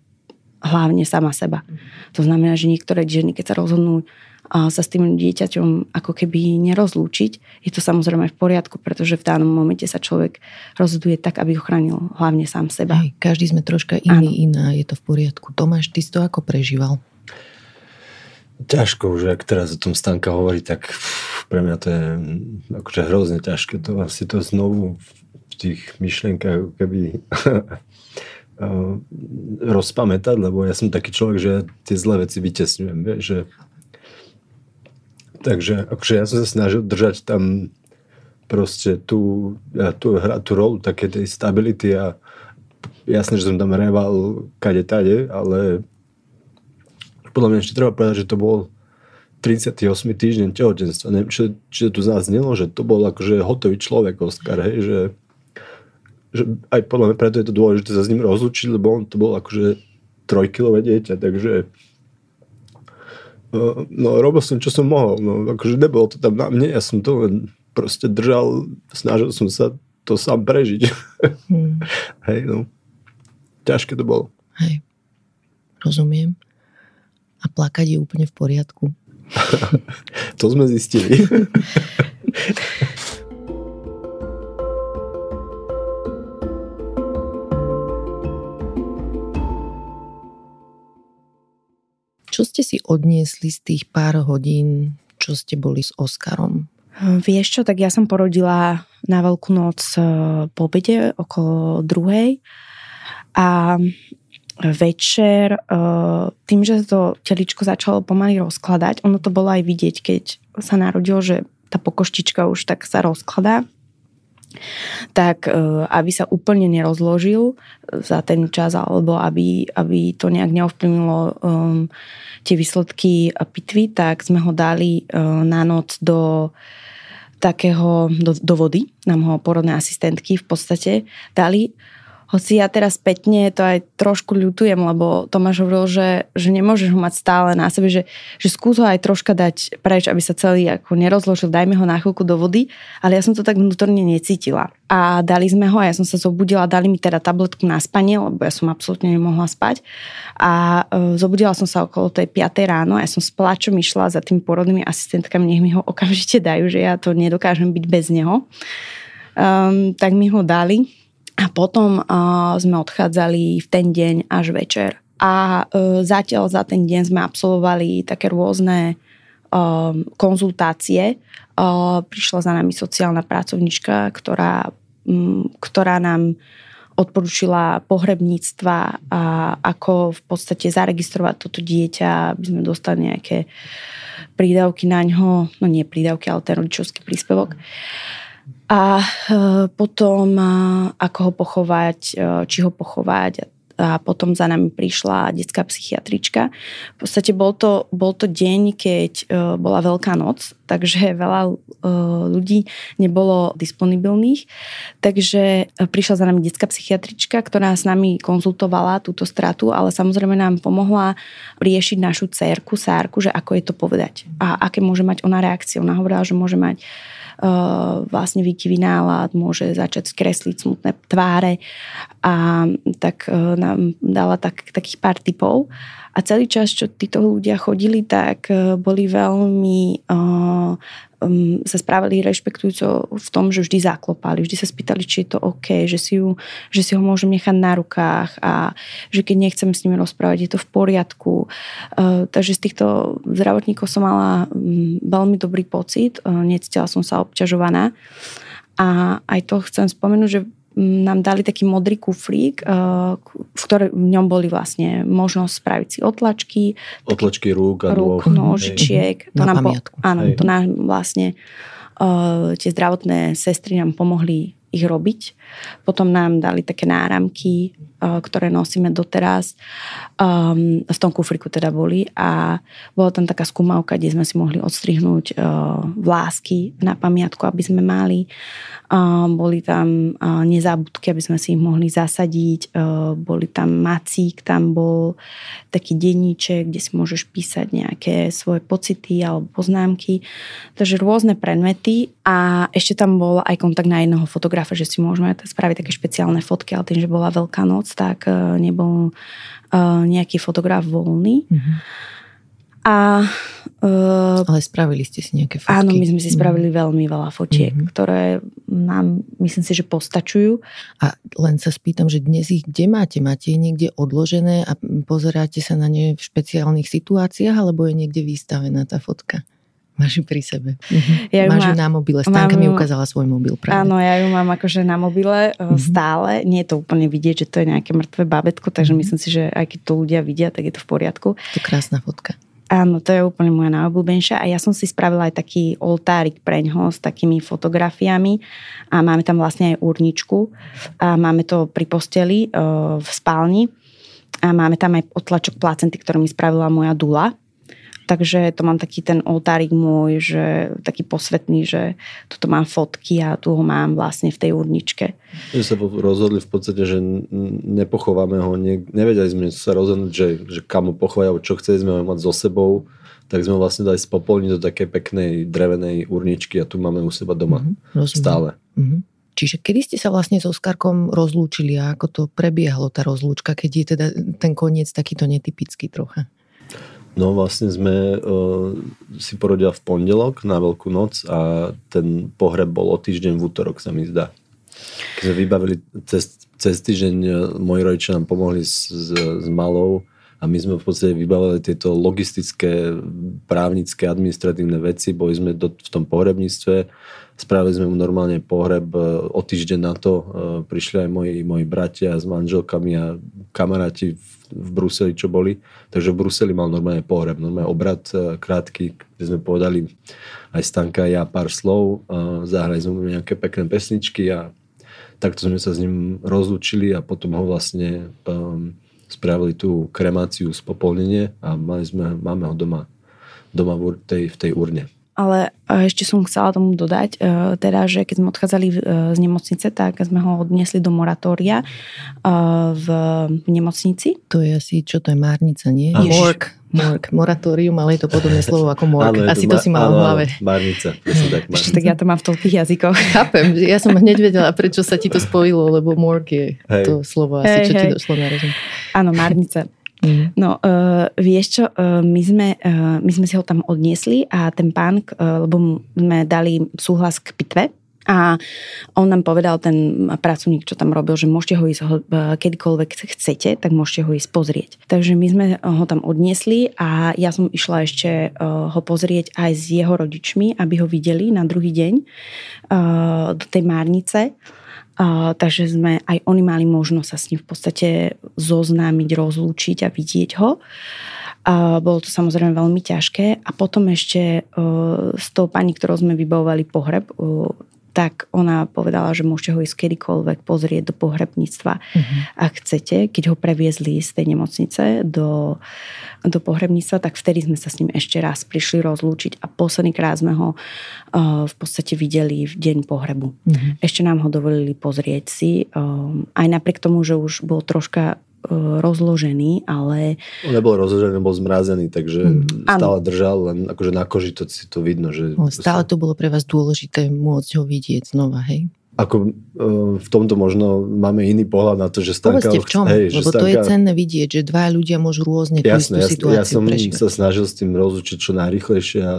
hlavne sama seba. To znamená, že niektoré ženy, keď sa rozhodnú sa s tým dieťaťom ako keby nerozlúčiť, je to samozrejme v poriadku, pretože v danom momente sa človek rozhoduje tak, aby ochránil hlavne sám seba. Hej, každý sme troška iný, iná, je to v poriadku. Tomáš, ty si to ako prežíval? Ťažko, že ak teraz o tom Stanka hovorí, tak pre mňa to je akože hrozne ťažké. To asi to znovu v tých myšlienkach keby rozpamätať, lebo ja som taký človek, že tie zlé veci vytesňujem, vieš, že takže akože ja som sa snažil držať tam proste tú rolu také tej stability a jasne, že som tam reval kade tade, ale podľa mňa ešte treba povedať, že to bol 38. týždeň tehotenstva. Neviem, či to tu zaznelo, že to bol akože hotový človek Oskar, hej, že aj podľa mňa preto je to dôležité sa s ním rozlučiť, lebo on to bol akože 3-kilové dieťa, takže no robil som, čo som mohol, no akože nebolo to tam na mne, ja som to len proste držal, snažil som sa to sám prežiť. Hej, no. Ťažké to bolo. Hej, rozumiem. A plakať je úplne v poriadku. To sme zistili. Čo ste si odniesli z tých pár hodín, čo ste boli s Oskarom? Vieš čo, tak ja som porodila na Veľkú noc po obede okolo 2:00 a večer, tým, že to teličko začalo pomaly rozkladať, ono to bolo aj vidieť, keď sa narodil, že tá pokoštička už tak sa rozkladá, tak aby sa úplne nerozložil za ten čas, alebo aby to nejak neovplyvnilo tie výsledky pitvy, tak sme ho dali na noc do vody, nám ho porodné asistentky v podstate dali. Hoci ja teraz spätne to aj trošku ľutujem, lebo Tomáš hovoril, že nemôžeš ho mať stále na sebe, že skús ho aj troška dať preč, aby sa celý ako nerozložil, dajme ho na chvíľku do vody, ale ja som to tak vnútorne necítila. A dali sme ho a ja som sa zobudila, dali mi teda tabletku na spanie, lebo ja som absolútne nemohla spať. A zobudila som sa okolo tej 5:00 ráno a ja som s plačom išla za tými porodnými asistentkami, nech mi ho okamžite dajú, že ja to nedokážem byť bez neho. Tak mi ho dali. A potom sme odchádzali v ten deň až večer. A zatiaľ za ten deň sme absolvovali také rôzne konzultácie. Prišla za nami sociálna pracovnička, ktorá nám odporúčila pohrebníctva a ako v podstate zaregistrovať toto dieťa, aby sme dostali nejaké prídavky na ňo. No nie prídavky, ale ten rodičovský príspevok. A potom, ako ho pochovať, či ho pochovať. A potom za nami prišla detská psychiatrička. V podstate bol to deň, keď bola Veľká noc, takže veľa ľudí nebolo disponibilných. Takže prišla za nami detská psychiatrička, ktorá s nami konzultovala túto stratu, ale samozrejme nám pomohla riešiť našu dcérku, Sárku, že ako je to povedať a aké môže mať ona reakcie. Ona hovorila, že môže mať vlastne výkyvý nálad, môže začať skresliť smutné tváre a tak nám dala takých pár tipov. A celý čas, čo títo ľudia chodili, tak boli veľmi sa správali rešpektujúco v tom, že vždy zaklopali, vždy sa spýtali, či je to OK, že si ho môžem nechať na rukách a že keď nechcem s nimi rozprávať, je to v poriadku. Takže z týchto zdravotníkov som mala veľmi dobrý pocit, necítila som sa obťažovaná a aj to chcem spomenúť, že nám dali taký modrý kufrík, v ňom boli vlastne možnosť spraviť si otlačky. Otlačky rúk, nožičiek. To na pamiatku. Áno, hej. To nám vlastne tie zdravotné sestry nám pomohli ich robiť. Potom nám dali také náramky, ktoré nosíme doteraz. V tom kufriku teda boli a bola tam taká skúmavka, kde sme si mohli odstrihnúť vlásky na pamiatku, aby sme mali. Boli tam nezábudky, aby sme si ich mohli zasadiť. Boli tam macík, tam bol taký denníček, kde si môžeš písať nejaké svoje pocity alebo poznámky. Takže rôzne predmety a ešte tam bol aj kontakt na jedného fotografa, že si môžeme spraviť také špeciálne fotky, ale tým, že bola Veľká noc, tak nebol nejaký fotograf voľný. Mm-hmm. Ale spravili ste si nejaké fotky. Áno, my sme si spravili veľmi veľa fotiek, ktoré nám, myslím si, že postačujú. A len sa spýtam, že dnes ich kde máte? Máte ich niekde odložené a pozeráte sa na ne v špeciálnych situáciách, alebo je niekde vystavená tá fotka? Máš ju pri sebe. Ja ju máš ju na mobile. Stanka mi ukázala svoj mobil práve. Áno, ja ju mám akože na mobile stále. Nie je to úplne vidieť, že to je nejaké mŕtve babetko, takže myslím si, že aj keď to ľudia vidia, tak je to v poriadku. To je krásna fotka. Áno, to je úplne moja najobľúbenšia a ja som si spravila aj taký oltárik preňho s takými fotografiami a máme tam vlastne aj urničku a máme to pri posteli v spálni a máme tam aj odtlačok placenty, ktorý mi spravila moja dula. Takže to mám taký ten oltárik môj, že taký posvetný, že tuto mám fotky a tu ho mám vlastne v tej urničke. Že sa rozhodli v podstate, že nepochováme ho, nevedeli sme sa rozhodnúť, že kam ho pochovať, čo chceli sme ho mať so sebou, tak sme ho vlastne dali spopolniť do takej peknej drevenej urničky a tu máme u seba doma stále. Mhm. Čiže kedy ste sa vlastne s Oskarkom rozlúčili a ako to prebiehalo tá rozlúčka, keď je teda ten koniec takýto netypický trocha? No vlastne sme si porodila v pondelok na Veľkú noc a ten pohreb bol o týždeň v útorok, sa mi zdá. Keď sme vybavili cez týždeň, moji rodičia nám pomohli s malou a my sme v podstate vybavili tieto logistické, právnické, administratívne veci. Boli sme v tom pohrebníctve, spravili sme mu normálne pohreb. O týždeň na to prišli aj moji bratia s manželkami a kamaráti v Bruseli, čo boli. Takže v Bruseli mal normálne pohreb, normálne obrad krátky, kde sme povedali aj Stanka a ja pár slov, zahrali sme mu nejaké pekné pesničky a takto sme sa s ním rozlúčili a potom ho vlastne spravili tú kremáciu, spopolnenie a máme ho doma v tej urne. Ale ešte som chcela tomu dodať, teda, že keď sme odchádzali z nemocnice, tak sme ho odniesli do moratória v nemocnici. To je asi, čo to je, Márnica, nie? Morg. Moratórium, ale je to podobné slovo ako morg. Áno, asi to si mala v hlave. Márnica. Tak ja to mám v toľkých jazykoch. Chápem, ja som hneď vedela, prečo sa ti to spojilo, lebo morg je to slovo asi, čo ti došlo na rozum. Áno, Márnica. No, vieš čo, my sme si ho tam odniesli a ten pán, lebo sme dali súhlas k pitve a on nám povedal, ten pracovník, čo tam robil, že môžete ho ísť kedykoľvek chcete, tak môžete ho ísť pozrieť. Takže my sme ho tam odniesli a ja som išla ešte ho pozrieť aj s jeho rodičmi, aby ho videli na druhý deň do tej Márnice. Takže sme aj oni mali možnosť sa s ním v podstate zoznámiť, rozlúčiť a vidieť ho. Bolo to samozrejme veľmi ťažké a potom ešte s tou pani, ktorou sme vybavovali pohreb, tak ona povedala, že môžete ho ísť kedykoľvek pozrieť do pohrebníctva, ak chcete. Keď ho previezli z tej nemocnice do do pohrebníctva, tak vtedy sme sa s ním ešte raz prišli rozlúčiť a posledný krát sme ho v podstate videli v deň pohrebu. Mm-hmm. Ešte nám ho dovolili pozrieť si, aj napriek tomu, že už bol troška rozložený, ale... On nebol rozložený, bol zmrazený, takže stále držal, len akože na koži to si to vidno, že... Stále to bolo pre vás dôležité môcť ho vidieť znova, hej? Ako v tomto možno máme iný pohľad na to, že Stanka... Povedzte v čom, hej, lebo Stanka... to je cenné vidieť, že dva ľudia môžu rôzne tú istú situáciu prežívať. Ja som sa snažil s tým rozlučiť čo najrýchlejšie a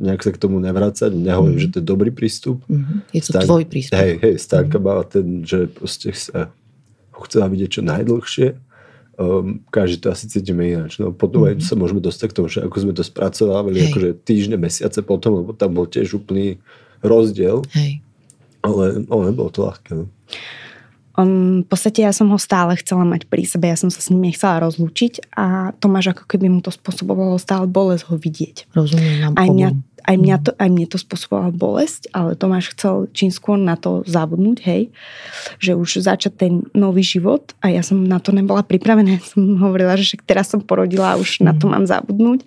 nejak sa k tomu nevracať. Nehovorím, že to je dobrý prístup. Mm-hmm. Je to tvoj prístup. Hej, Stanka mala ten, že proste sa chcela vidieť čo najdlhšie. Každý to asi cítime ináč. No, potom aj sa môžeme dostať k tomu, že ako sme to spracovávali, akože týždne, mesiace potom, lebo tam bol tiež úplný rozdiel. Hej. Ale bolo to ľahké. No? V podstate ja som ho stále chcela mať pri sebe, ja som sa s ním nechcela rozlúčiť a Tomáš ako keby mu to spôsobovalo stále bolesť ho vidieť. Rozumiem. Aj mne to spôsobovalo bolesť, ale Tomáš chcel čím skôr na to zabudnúť, hej, že už začať ten nový život a ja som na to nebola pripravená. Som hovorila, že však teraz som porodila a už na to mám zabudnúť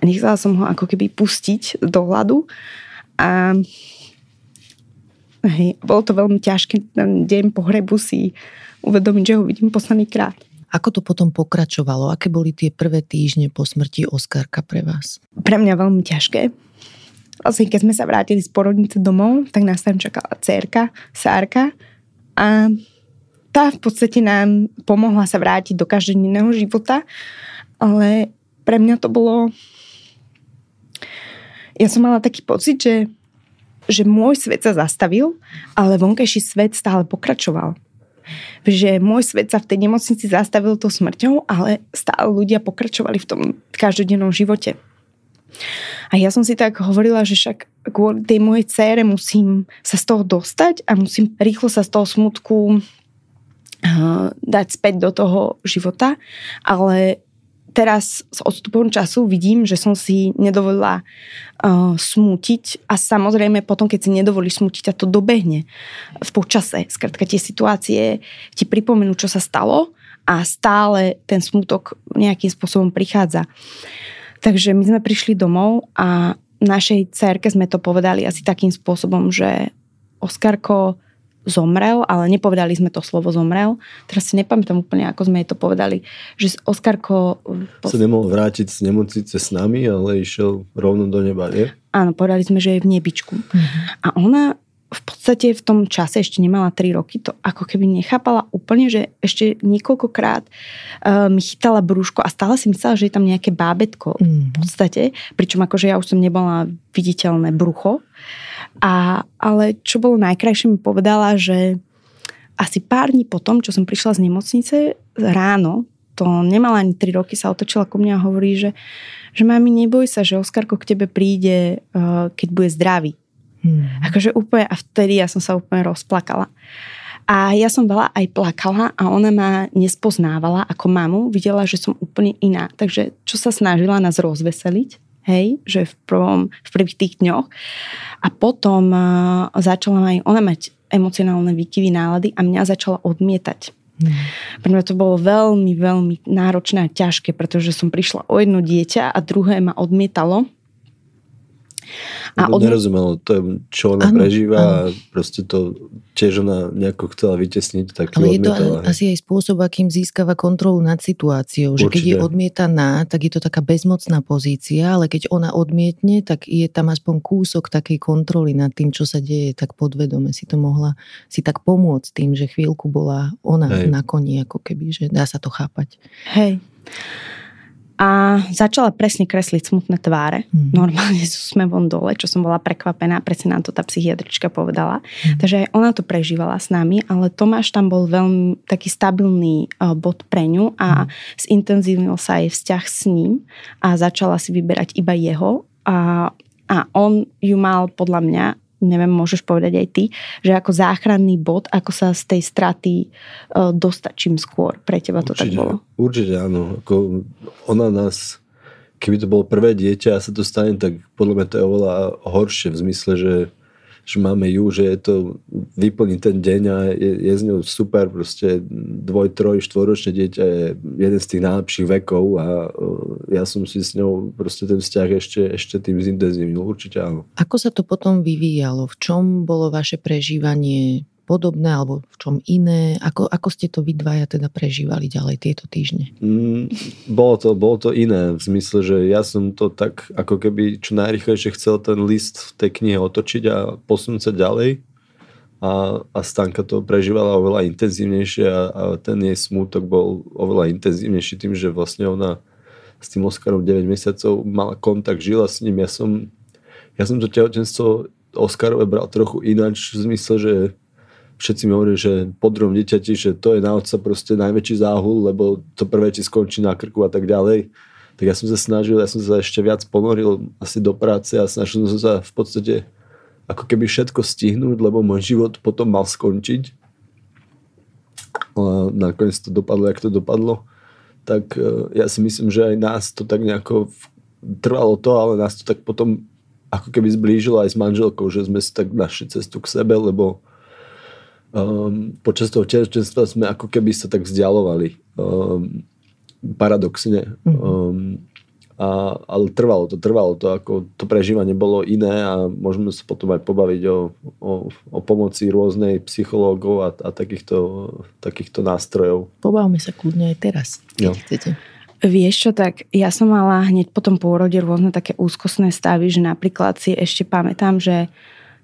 a nechcela som ho ako keby pustiť do hľadu a hej, bolo to veľmi ťažké ten deň pohrebu si uvedomiť, že ho vidím posledný krát. Ako to potom pokračovalo? Aké boli tie prvé týždne po smrti Oskarka pre vás? Pre mňa veľmi ťažké. Vlastne, keď sme sa vrátili z porodnice domov, tak nás tam čakala dcérka, Sárka. A tá v podstate nám pomohla sa vrátiť do každodenného života. Ale pre mňa to bolo... Ja som mala taký pocit, že môj svet sa zastavil, ale vonkajší svet stále pokračoval. Že môj svet sa v tej nemocnici zastavil tou smrťou, ale stále ľudia pokračovali v tom každodennom živote. A ja som si tak hovorila, že však kvôli tej mojej dcére musím sa z toho dostať a musím rýchlo sa z toho smutku dať späť do toho života, ale teraz s odstupom času vidím, že som si nedovolila smútiť a samozrejme potom, keď si nedovolíš smútiť, a to dobehne v počase. Skrátka tie situácie ti pripomenú, čo sa stalo a stále ten smútok nejakým spôsobom prichádza. Takže my sme prišli domov a našej dcérke sme to povedali asi takým spôsobom, že Oskarko zomrel, ale nepovedali sme to slovo zomrel. Teraz si nepamätám úplne, ako sme jej to povedali, že Oskarko... Sa nemohol vrátiť z nemocnice s nami, ale išiel rovno do neba, nie? Áno, povedali sme, že je v nebičku. Mm-hmm. A ona v podstate v tom čase ešte nemala 3 roky, to ako keby nechápala úplne, že ešte niekoľkokrát mi chytala brúško a stále si myslela, že je tam nejaké bábätko v podstate, pričom akože ja už som nebola viditeľné brucho. Ale čo bolo najkrajšie, mi povedala, že asi pár dní potom, čo som prišla z nemocnice ráno, to nemala ani 3 roky, sa otočila ku mne a hovorí, že mami, neboj sa, že Oskarko k tebe príde, keď bude zdravý. Akože úplne, a vtedy ja som sa úplne rozplakala. A ja som veľa aj plakala a ona ma nespoznávala ako mamu, videla, že som úplne iná. Takže čo sa snažila nás rozveseliť, hej, že v prvých tých dňoch. A potom začala aj ona mať emocionálne výkyvy, nálady a mňa začala odmietať. Pre mňa to bolo veľmi, veľmi náročné a ťažké, pretože som prišla o jedno dieťa a druhé ma odmietalo. Nerozumelo to, čo ona prežíva a proste to tiež ona nejako chcela vytesniť, tak ju odmietala. Ale je to asi aj spôsob, akým získava kontrolu nad situáciou, že keď je odmietaná, tak je to taká bezmocná pozícia, ale keď ona odmietne, tak je tam aspoň kúsok takej kontroly nad tým, čo sa deje, tak podvedome si to mohla si tak pomôcť tým, že chvíľku bola ona na koni, ako keby, že dá sa to chápať. Hej. A začala presne kresliť smutné tváre. Normálne sme von dole, čo som bola prekvapená, presne nám to tá psychiatrička povedala. Takže aj ona to prežívala s nami, ale Tomáš tam bol veľmi taký stabilný bod pre ňu a zintenzívnil sa jej vzťah s ním a začala si vyberať iba jeho a on ju mal podľa mňa, neviem, môžeš povedať aj ty, že ako záchranný bod, ako sa z tej straty dostať čím skôr. Pre teba to určite, tak bolo? Určite áno. Ako ona nás, keby to bolo prvé dieťa a sa to stane, tak podľa mňa to je oveľa horšie v zmysle, že že máme ju, že je to vyplní ten deň a je z ňou super, proste 2-, 3-, 4-ročné dieťa je jeden z tých najlepších vekov a ja som si s ňou proste ten vzťah ešte tým zintenzívnil, určite áno. Ako sa to potom vyvíjalo? V čom bolo vaše prežívanie podobné, alebo v čom iné? Ako ste to vy dvaja teda prežívali ďalej tieto týždne? Bolo to iné, v zmysle, že ja som to tak, ako keby čo najrychlejšie chcel ten list v tej knihe otočiť a posunúť sa ďalej. A Stanka to prežívala oveľa intenzívnejšie a ten jej smútok bol oveľa intenzívnejší tým, že vlastne ona s tým Oskarom 9 mesiacov mala kontakt, žila s ním. Ja som to tehotenstvo Oskarové bral trochu ináč, v zmysle, že všetci mi hovorili, že po druhom dieťati, že to je na otca proste najväčší záhul, lebo to prvé ti skončí na krku a tak ďalej. Tak ja som sa ešte viac ponoril asi do práce a snažil som sa v podstate ako keby všetko stihnúť, lebo môj život potom mal skončiť. A nakoniec to dopadlo, jak to dopadlo. Tak ja si myslím, že aj nás to tak nejako trvalo to, ale nás to tak potom ako keby zblížilo aj s manželkou, že sme si tak našli cestu k sebe, lebo počas toho tehotenstva sme ako keby sa tak vzdialovali paradoxne ale trvalo to ako to prežívanie bolo iné a môžeme sa potom aj pobaviť o pomoci rôznej psychológov a takýchto nástrojov. Pobavme sa kľudne aj teraz, keď chcete. Vieš čo, tak ja som mala hneď po tom pôrode rôzne také úzkostné stavy, že napríklad si ešte pamätám, že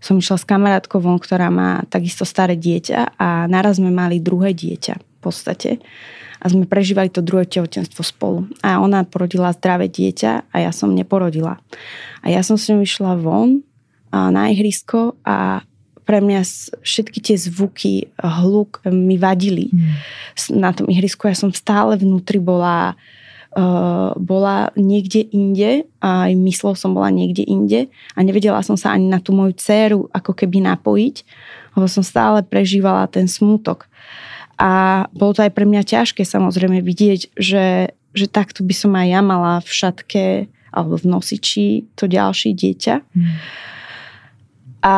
som išla s kamarátkou von, ktorá má takisto staré dieťa a naraz sme mali druhé dieťa v podstate a sme prežívali to druhé tehotenstvo spolu a ona porodila zdravé dieťa a ja som neporodila a ja som s ňou išla von na ihrisko a pre mňa všetky tie zvuky, hluk mi vadili na tom ihrisku, ja som stále vnútri bola niekde inde a aj myslou som bola niekde inde a nevedela som sa ani na tú moju dcéru ako keby napojiť, lebo som stále prežívala ten smútok a bolo to aj pre mňa ťažké samozrejme vidieť, že takto by som aj ja mala v šatke alebo v nosiči to ďalšie dieťa a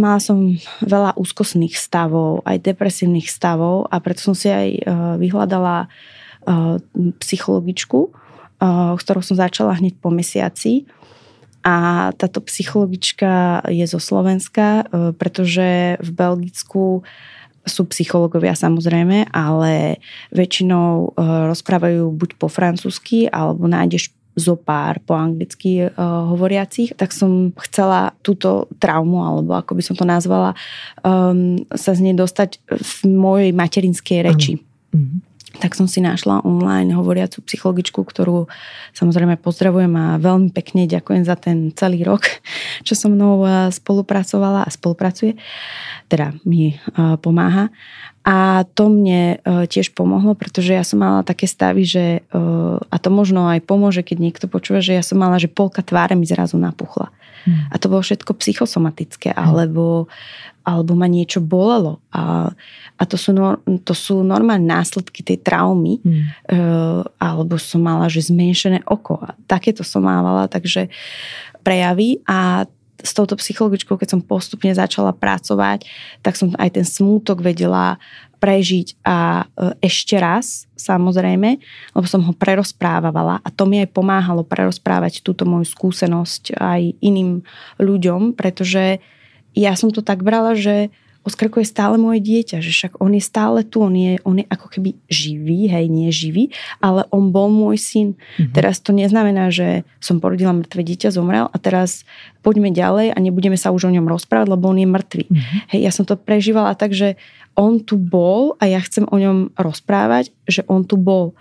mala som veľa úzkostných stavov, aj depresívnych stavov a preto som si aj vyhľadala psychologičku, s ktorou som začala hneď po mesiaci. A táto psychologička je zo Slovenska, pretože v Belgicku sú psychológovia samozrejme, ale väčšinou rozprávajú buď po francúzsky, alebo nájdeš zo pár po anglicky hovoriacich, tak som chcela túto traumu, alebo ako by som to nazvala, sa z nej dostať v mojej materinskej reči. Tak som si našla online hovoriacu psychologičku, ktorú samozrejme pozdravujem a veľmi pekne ďakujem za ten celý rok, čo so mnou spolupracovala a spolupracuje, teda mi pomáha. A to mne tiež pomohlo, pretože ja som mala také stavy, že, a to možno aj pomôže, keď niekto počúva, že ja som mala, že polka tváre mi zrazu napuchla. A to bolo všetko psychosomatické, alebo ma niečo bolelo. A to sú normálne následky tej traumy. Alebo som mala, že zmenšené oko. A takéto som mávala, takže prejavy. A s touto psychologičkou, keď som postupne začala pracovať, tak som aj ten smútok vedela prežiť a ešte raz, samozrejme, lebo som ho prerozprávala a to mi aj pomáhalo prerozprávať túto moju skúsenosť aj iným ľuďom, pretože ja som to tak brala, že Oskarko je stále moje dieťa, že však on je stále tu, on je ako keby živý, hej, nie živý, ale on bol môj syn. Teraz to neznamená, že som porodila mŕtve dieťa, zomrel a teraz poďme ďalej a nebudeme sa už o ňom rozprávať, lebo on je mŕtvý. Hej, ja som to prežívala tak, že on tu bol a ja chcem o ňom rozprávať, že on tu bol.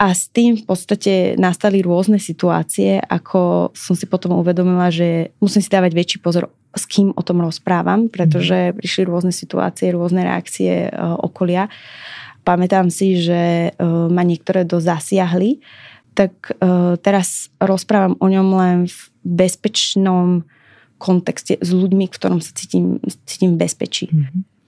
A s tým v podstate nastali rôzne situácie, ako som si potom uvedomila, že musím si dávať väčší pozor, s kým o tom rozprávam, pretože prišli rôzne situácie, rôzne reakcie okolia. Pamätám si, že ma niektoré zasiahli, tak teraz rozprávam o ňom len v bezpečnom kontexte s ľuďmi, v ktorom sa cítim bezpečí.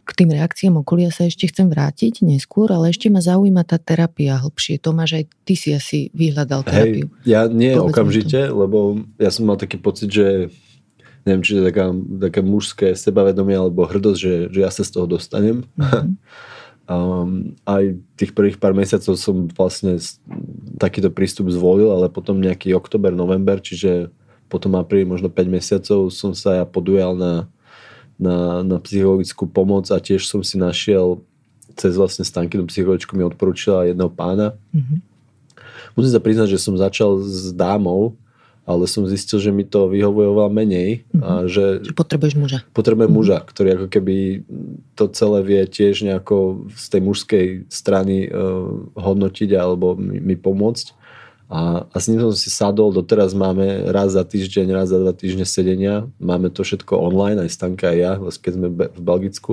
K tým reakciám okolia sa ešte chcem vrátiť neskôr, ale ešte ma zaujíma tá terapia hlbšie. Tomáš, aj ty si asi vyhľadal terapiu. Hej, ja nie okamžite, lebo ja som mal taký pocit, že neviem, či to je také mužské sebavedomie alebo hrdosť, že ja sa z toho dostanem. Mm-hmm. Aj tých prvých pár mesiacov som vlastne takýto prístup zvolil, ale potom nejaký október, november, čiže potom apríli možno 5 mesiacov som sa ja podujal na psychologickú pomoc a tiež som si našiel cez vlastne Stankinu psychologičku, mi odporúčila jedného pána. Mm-hmm. Musím sa priznať, že som začal s dámou, ale som zistil, že mi to vyhovuje oveľa menej. Mm-hmm. A že potrebuješ muža. Potrebujem muža, ktorý ako keby to celé vie tiež nejako z tej mužskej strany hodnotiť alebo mi pomôcť. A s ním som si sadol, doteraz máme raz za týždeň, raz za 2 týždne sedenia. Máme to všetko online, aj Stanka, aj ja, keď sme v Belgicku.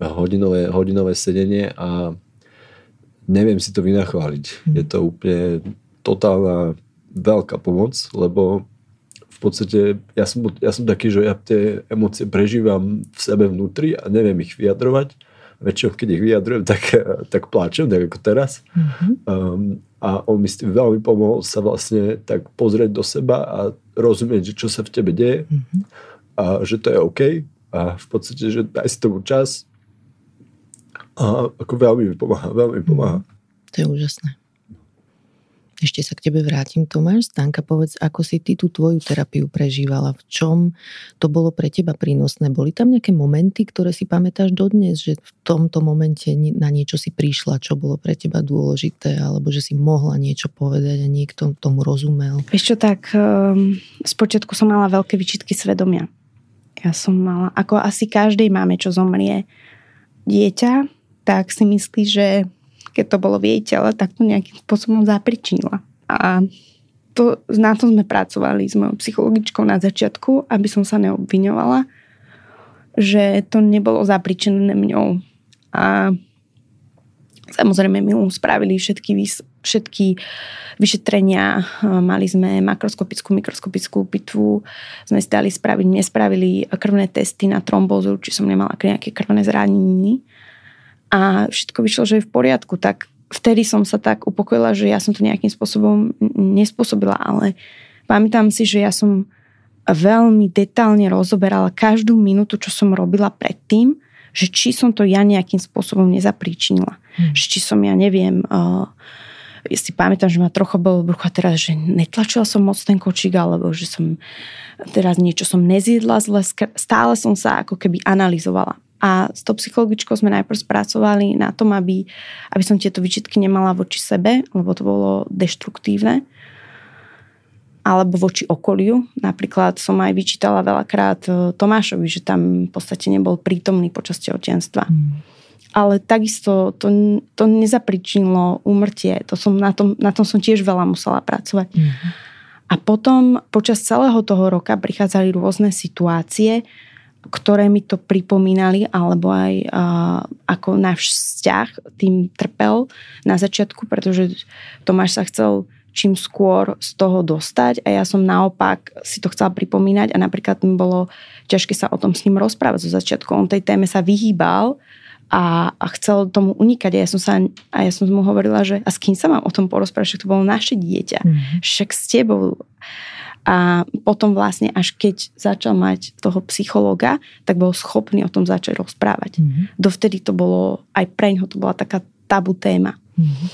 Hodinové sedenie a neviem si to vynachváliť. Mm. Je to úplne totálna veľká pomoc, lebo v podstate ja som taký, že ja tie emócie prežívam v sebe vnútri a neviem ich vyjadrovať. Väčšinou, keď ich vyjadrujem, tak pláčem, tak ako teraz. Mm-hmm. A on mi veľmi pomohol sa vlastne tak pozrieť do seba a rozumieť, že čo sa v tebe deje. Mm-hmm. A že to je OK. A v podstate, že daj si tomu čas. A ako veľmi mi pomáha, veľmi pomáha. To je úžasné. Ešte sa k tebe vrátim, Tomáš. Stanka, povedz, ako si ty tú tvoju terapiu prežívala? V čom to bolo pre teba prínosné? Boli tam nejaké momenty, ktoré si pamätáš dodnes, že v tomto momente na niečo si prišla, čo bolo pre teba dôležité, alebo že si mohla niečo povedať a niekto tomu rozumel? Vieš čo, tak spočiatku som mala veľké výčitky svedomia. Ja som mala, ako asi každej máme, čo zomrie dieťa, tak si myslí, že keď to bolo v jej tele, tak to nejakým spôsobom zapričinila. A to, na to sme pracovali s mojou psychologičkou na začiatku, aby som sa neobviňovala, že to nebolo zapričené mňou. A samozrejme my spravili všetky vyšetrenia, mali sme makroskopickú, mikroskopickú pitvu, sme si dali spraviť, nespravili krvné testy na trombózu, či som nemala nejaké krvné zraniny. A všetko vyšlo, že je v poriadku, tak vtedy som sa tak upokojila, že ja som to nejakým spôsobom nespôsobila, ale pamätám si, že ja som veľmi detálne rozoberala každú minútu, čo som robila predtým, že či som to ja nejakým spôsobom nezapríčinila. Či som ja neviem, ja si pamätám, že ma trochu bolo brucho a teraz, že netlačila som moc ten kočík, alebo že som teraz niečo som nezjedla zle, stále som sa ako keby analyzovala. A s tou psychologičkou sme najprv spracovali na tom, aby som tieto výčitky nemala voči sebe, lebo to bolo deštruktívne. Alebo voči okoliu. Napríklad som aj vyčítala veľakrát Tomášovi, že tam v podstate nebol prítomný počas tehotenstva. Mm. Ale takisto to nezapričinilo úmrtie. Na tom som tiež veľa musela pracovať. Mm. A potom počas celého toho roka prichádzali rôzne situácie, ktoré mi to pripomínali, alebo aj ako náš vzťah tým trpel na začiatku, pretože Tomáš sa chcel čím skôr z toho dostať a ja som naopak si to chcela pripomínať a napríklad mi bolo ťažké sa o tom s ním rozprávať zo začiatku. On tej téme sa vyhýbal a chcel tomu unikať a ja som mu hovorila, že a s kým sa mám o tom porozprávať, však to bolo naše dieťa, však s tebou. A potom vlastne až keď začal mať toho psychologa, tak bol schopný o tom začať rozprávať. Mm-hmm. Dovtedy to bolo, aj preňho to bola taká tabu téma. Mm-hmm.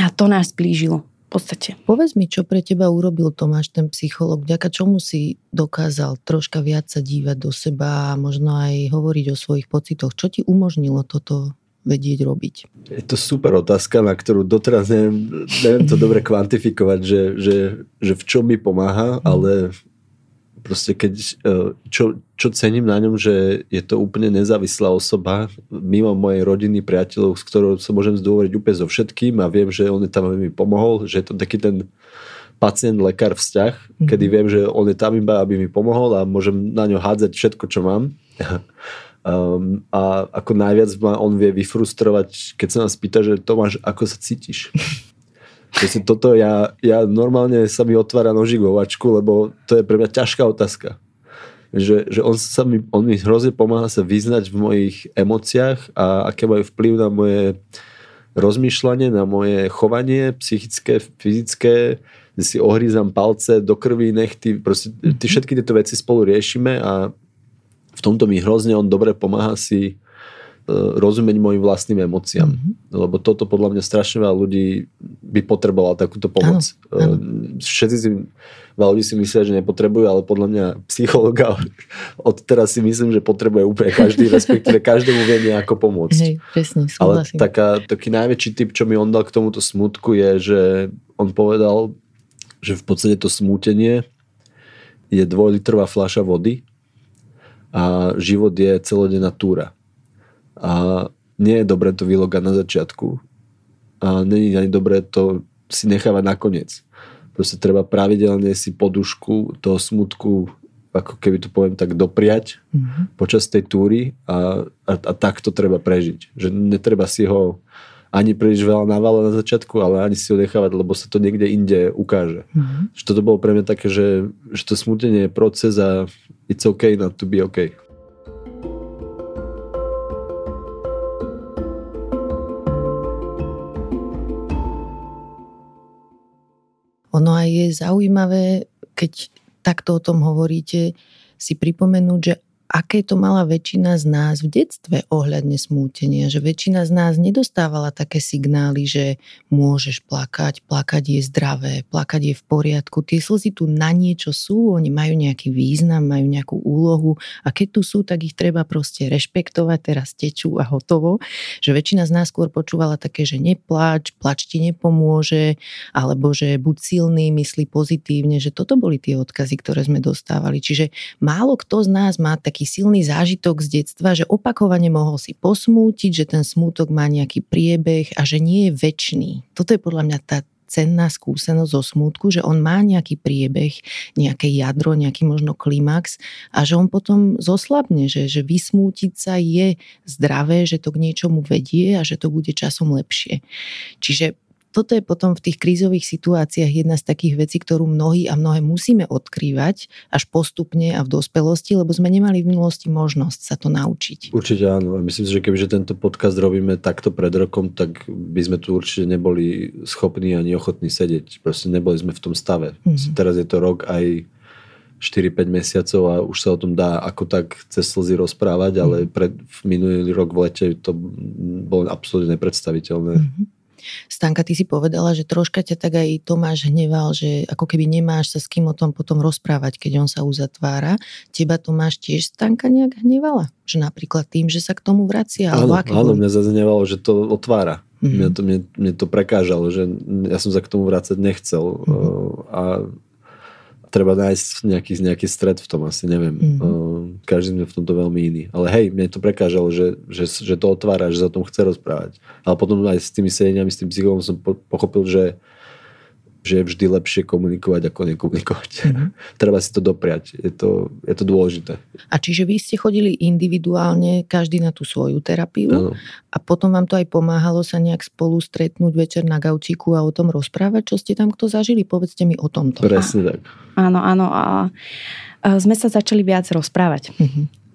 A to nás zblížilo v podstate. Povedz mi, čo pre teba urobil Tomáš, ten psycholog, vďaka čomu si dokázal troška viac sa dívať do seba a možno aj hovoriť o svojich pocitoch. Čo ti umožnilo toto vedieť robiť? Je to super otázka, na ktorú doteraz neviem to dobre kvantifikovať, že v čom mi pomáha, ale proste keď, čo cením na ňom, že je to úplne nezávislá osoba, mimo mojej rodiny, priateľov, s ktorou sa môžem zdôveriť úplne so všetkým a viem, že on je tam, aby mi pomohol, že je to taký ten pacient-lekár vzťah, kedy viem, že on je tam iba, aby mi pomohol a môžem na ňo hádzať všetko, čo mám. A ako najviac ma on vie vyfrustrovať, keď sa nás pýta, že Tomáš, ako sa cítiš? Proste toto ja normálne sa mi otvára nožík vo vačku, lebo to je pre mňa ťažká otázka. Že on mi hrozne pomáha sa vyznať v mojich emóciách a aké majú vplyv na moje rozmýšľanie, na moje chovanie psychické, fyzické, si ohrízam palce do krvi, nechty, proste všetky tieto veci spolu riešime a v tomto mi hrozne on dobre pomáha si rozumieť mojim vlastným emóciám. Mm-hmm. Lebo toto podľa mňa strašne veľa ľudí by potrebovala takúto pomoc. Áno. Všetci si, veľa ľudí si myslia, že nepotrebujú, ale podľa mňa psychologa od teraz si myslím, že potrebuje úplne každý, respektíve každému vie nejako pomôcť. Hej, presne, súhlasím. Ale taký najväčší tip, čo mi on dal k tomuto smútku je, že on povedal, že v podstate to smútenie je 2-litrová fľaša vody a život je celodenná túra. A nie je dobré to vylogať na začiatku a nie je ani dobré to si nechávať nakoniec. Proste treba pravidelne si podušku toho smutku, ako keby to poviem tak, dopriať počas tej túry a tak to treba prežiť. Že netreba si ho ani príliš veľa naváľať na začiatku, ale ani si ho nechávať, lebo sa to niekde inde ukáže. Že toto bolo pre mňa také, že to smútenie je proces a it's okay, not to be okay. Ono aj je zaujímavé, keď takto o tom hovoríte, si pripomenúť, že aké to mala väčšina z nás v detstve ohľadne smútenia, že väčšina z nás nedostávala také signály, že môžeš plakať, plakať je zdravé, plakať je v poriadku, tie slzy tu na niečo sú, oni majú nejaký význam, majú nejakú úlohu a keď tu sú, tak ich treba proste rešpektovať, teraz tečú a hotovo, že väčšina z nás skôr počúvala také, že nepláč, plač ti nepomôže, alebo že buď silný, myslí pozitívne, že toto boli tie odkazy, ktoré sme dostávali, čiže málo kto z nás má taký silný zážitok z detstva, že opakovane mohol si posmútiť, že ten smútok má nejaký priebeh a že nie je večný. Toto je podľa mňa tá cenná skúsenosť zo smútku, že on má nejaký priebeh, nejaké jadro, nejaký možno klimax a že on potom zoslabne, že vysmútiť sa je zdravé, že to k niečomu vedie a že to bude časom lepšie. Čiže toto je potom v tých krízových situáciách jedna z takých vecí, ktorú mnohí a mnohé musíme odkrývať až postupne a v dospelosti, lebo sme nemali v minulosti možnosť sa to naučiť. Určite áno. Myslím si, že kebyže tento podcast robíme takto pred rokom, tak by sme tu určite neboli schopní ani ochotní sedieť. Proste neboli sme v tom stave. Mm-hmm. Teraz je to rok aj 4-5 mesiacov a už sa o tom dá ako tak cez slzy rozprávať, ale minulý rok v lete to bolo absolútne nepredstaviteľné. Mm-hmm. Stanka, ty si povedala, že troška ťa tak aj Tomáš hneval, že ako keby nemáš sa s kým o tom potom rozprávať, keď on sa uzatvára. Teba Tomáš tiež Stanka nejak hnevala? Že napríklad tým, že sa k tomu vracia? Áno, áno, mňa zaznevalo, že to otvára. Mne to prekážalo, že ja som sa k tomu vracať nechcel. A treba nájsť nejaký stred v tom, asi neviem. Každý sme v tomto veľmi iný. Ale hej, mne to prekážalo, že to otvára, že sa o tom chce rozprávať. Ale potom aj s tými sedeniami, s tým psychologom som pochopil, že je vždy lepšie komunikovať, ako nekomunikovať. Treba si to dopriať. Je to dôležité. A čiže vy ste chodili individuálne, každý na tú svoju terapiu, ano. A potom vám to aj pomáhalo sa nejak spolu stretnúť večer na gaučíku a o tom rozprávať, čo ste tam kto zažili? Povedzte mi o tomto. Presne tak. Áno. A sme sa začali viac rozprávať.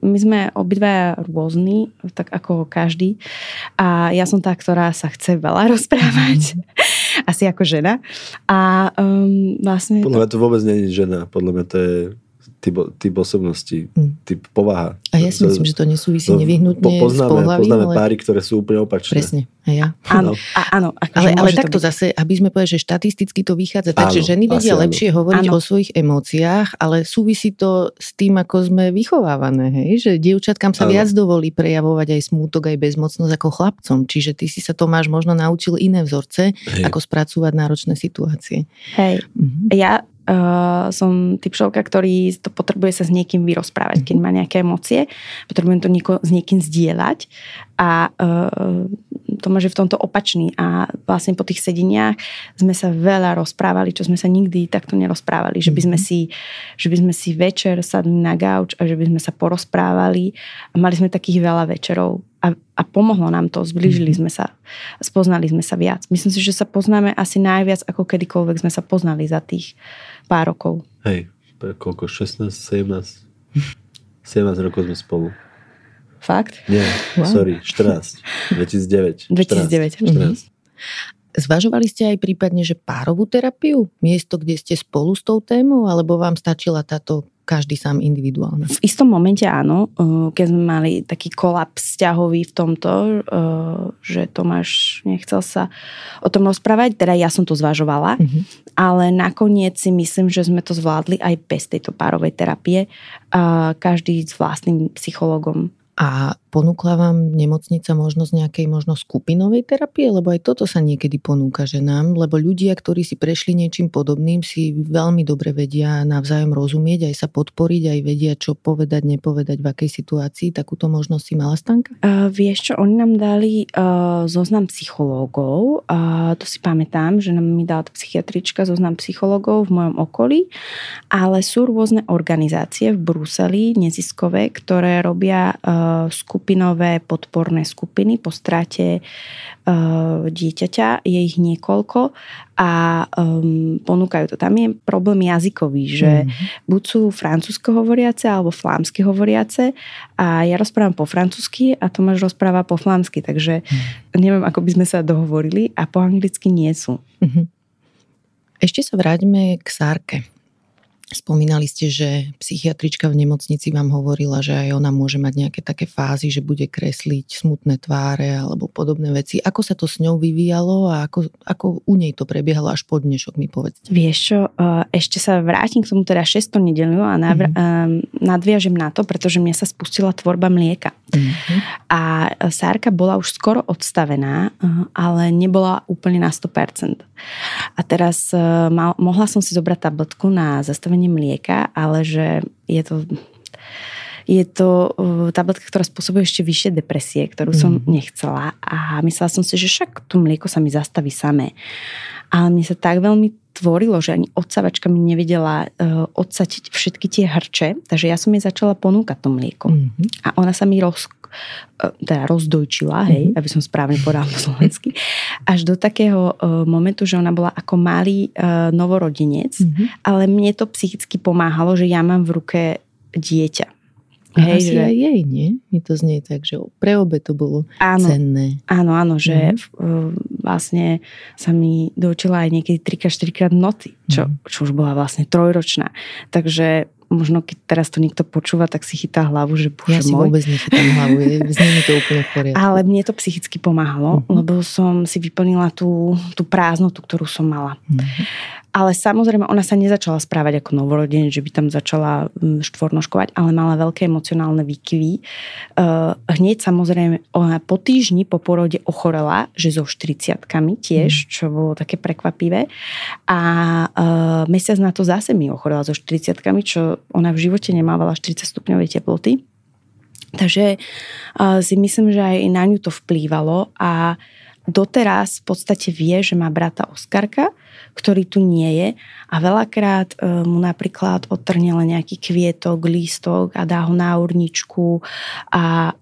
My sme obidva rôzni, tak ako každý. A ja som tá, ktorá sa chce veľa rozprávať. Asi ako žena. A vlastne... Podľa mňa to vôbec nie je žena. Podľa mňa to je typ osobnosti, typ povaha. A ja si myslím, že to nesúvisí nevyhnutne s pohlavím. Poznáme páry, ktoré sú úplne opačné. Presne. A ja. Áno. Ale takto zase, aby sme povedali, že štatisticky to vychádza. Takže ženy vedia lepšie hovoriť o svojich emóciách, ale súvisí to s tým, ako sme vychovávané. Hej? Že dievčatkám sa viac dovolí prejavovať aj smútok, aj bezmocnosť ako chlapcom. Čiže ty si sa, Tomáš, možno naučil iné vzorce, ako spracúvať náročné situácie. Hej. Ja som typ človeka, ktorý to potrebuje sa s niekým vyrozprávať, keď má nejaké emócie, potrebujem to s niekým zdieľať a Tomáš je v tomto opačný a vlastne po tých sedeniach sme sa veľa rozprávali, čo sme sa nikdy takto nerozprávali, že by sme si večer sadli na gauč a že by sme sa porozprávali a mali sme takých veľa večerov a pomohlo nám to, zblížili sme sa, spoznali sme sa viac. Myslím si, že sa poznáme asi najviac, ako kedykoľvek sme sa poznali za tých pár rokov. Hej, koľko? 16, 17 rokov sme spolu. Fakt? Nie, wow. Sorry, 2009. Mm-hmm. Zvažovali ste aj prípadne, že párovú terapiu? Miesto, kde ste spolu s tou témou? Alebo vám stačila táto každý sám individuálne? V istom momente áno. Keď sme mali taký kolaps vzťahový v tomto, že Tomáš nechcel sa o tom rozprávať, teda ja som to zvažovala, ale nakoniec si myslím, že sme to zvládli aj bez tejto párovej terapie. Každý s vlastným psychologom. A ponúkla vám nemocnica možnosť nejakej možno skupinovej terapie? Lebo aj toto sa niekedy ponúka, že nám, lebo ľudia, ktorí si prešli niečím podobným, si veľmi dobre vedia navzájom rozumieť, aj sa podporiť, aj vedia, čo povedať, nepovedať, v akej situácii. Takúto možnosť si mala, Stanka? Vieš čo, oni nám dali zoznam psychológov. To si pamätám, že nám mi dala psychiatrička zoznam psychológov v mojom okolí, ale sú rôzne organizácie v Bruseli, neziskové, ktoré robia skupinové podporné skupiny po strate dieťaťa. Je ich niekoľko a ponúkajú to. Tam je problém jazykový, že buď sú francúzsko hovoriace alebo flámsky hovoriace a ja rozprávam po francúzsky a Tomáš rozpráva po flámsky, takže neviem, ako by sme sa dohovorili a po anglicky nie sú. Ešte sa vráťme k Sárke. Spomínali ste, že psychiatrička v nemocnici vám hovorila, že aj ona môže mať nejaké také fázy, že bude kresliť smutné tváre alebo podobné veci. Ako sa to s ňou vyvíjalo a ako u nej to prebiehalo až po dnešok, mi povedzte. Vieš čo, ešte sa vrátim k tomu teda 6. nedeliu a nadviažem na to, pretože mne sa spustila tvorba mlieka. A Sárka bola už skoro odstavená, ale nebola úplne na 100%. A teraz mohla som si zobrať tabletku na zastavenie mlieka, ale že je to tabletka, ktorá spôsobuje ešte vyššie depresie, ktorú som nechcela a myslela som si, že však to mlieko sa mi zastaví samé. Ale mne sa tak veľmi tvorilo, že ani odsavačka mi nevedela odsatiť všetky tie hrče, takže ja som jej začala ponúkať to mlieko. A ona sa mi rozdojčila, hej, aby som správne povedala po slovensky, až do takého momentu, že ona bola ako malý novorodenec, ale mne to psychicky pomáhalo, že ja mám v ruke dieťa. Hej, že aj jej, nie? Mi to znie tak, že pre obe to bolo cenné. Áno, že vlastne sa mi dočila aj niekedy 3-4 krát noty, čo už bola vlastne 3-ročná. Takže možno keď teraz to niekto počúva, tak si chytá hlavu, že bože môj. Ja si vôbec nechytám hlavu, znie to úplne v poriadku. Ale mne to psychicky pomáhalo, lebo som si vyplnila tú prázdnotu, ktorú som mala. Ale samozrejme, ona sa nezačala správať ako novorodenec, že by tam začala štvornoškovať, ale mala veľké emocionálne výkyvy. Hneď samozrejme, ona po týždni po porode ochorela, že so 40-kami tiež, čo bolo také prekvapivé. A mesiac na to zase mi ochorela so 40-kami, čo ona v živote nemávala 40 stupňovej teploty. Takže si myslím, že aj na ňu to vplývalo a doteraz v podstate vie, že má brata Oskarka, ktorý tu nie je a veľakrát mu napríklad odtrhne len nejaký kvietok, lístok a dá ho na urničku a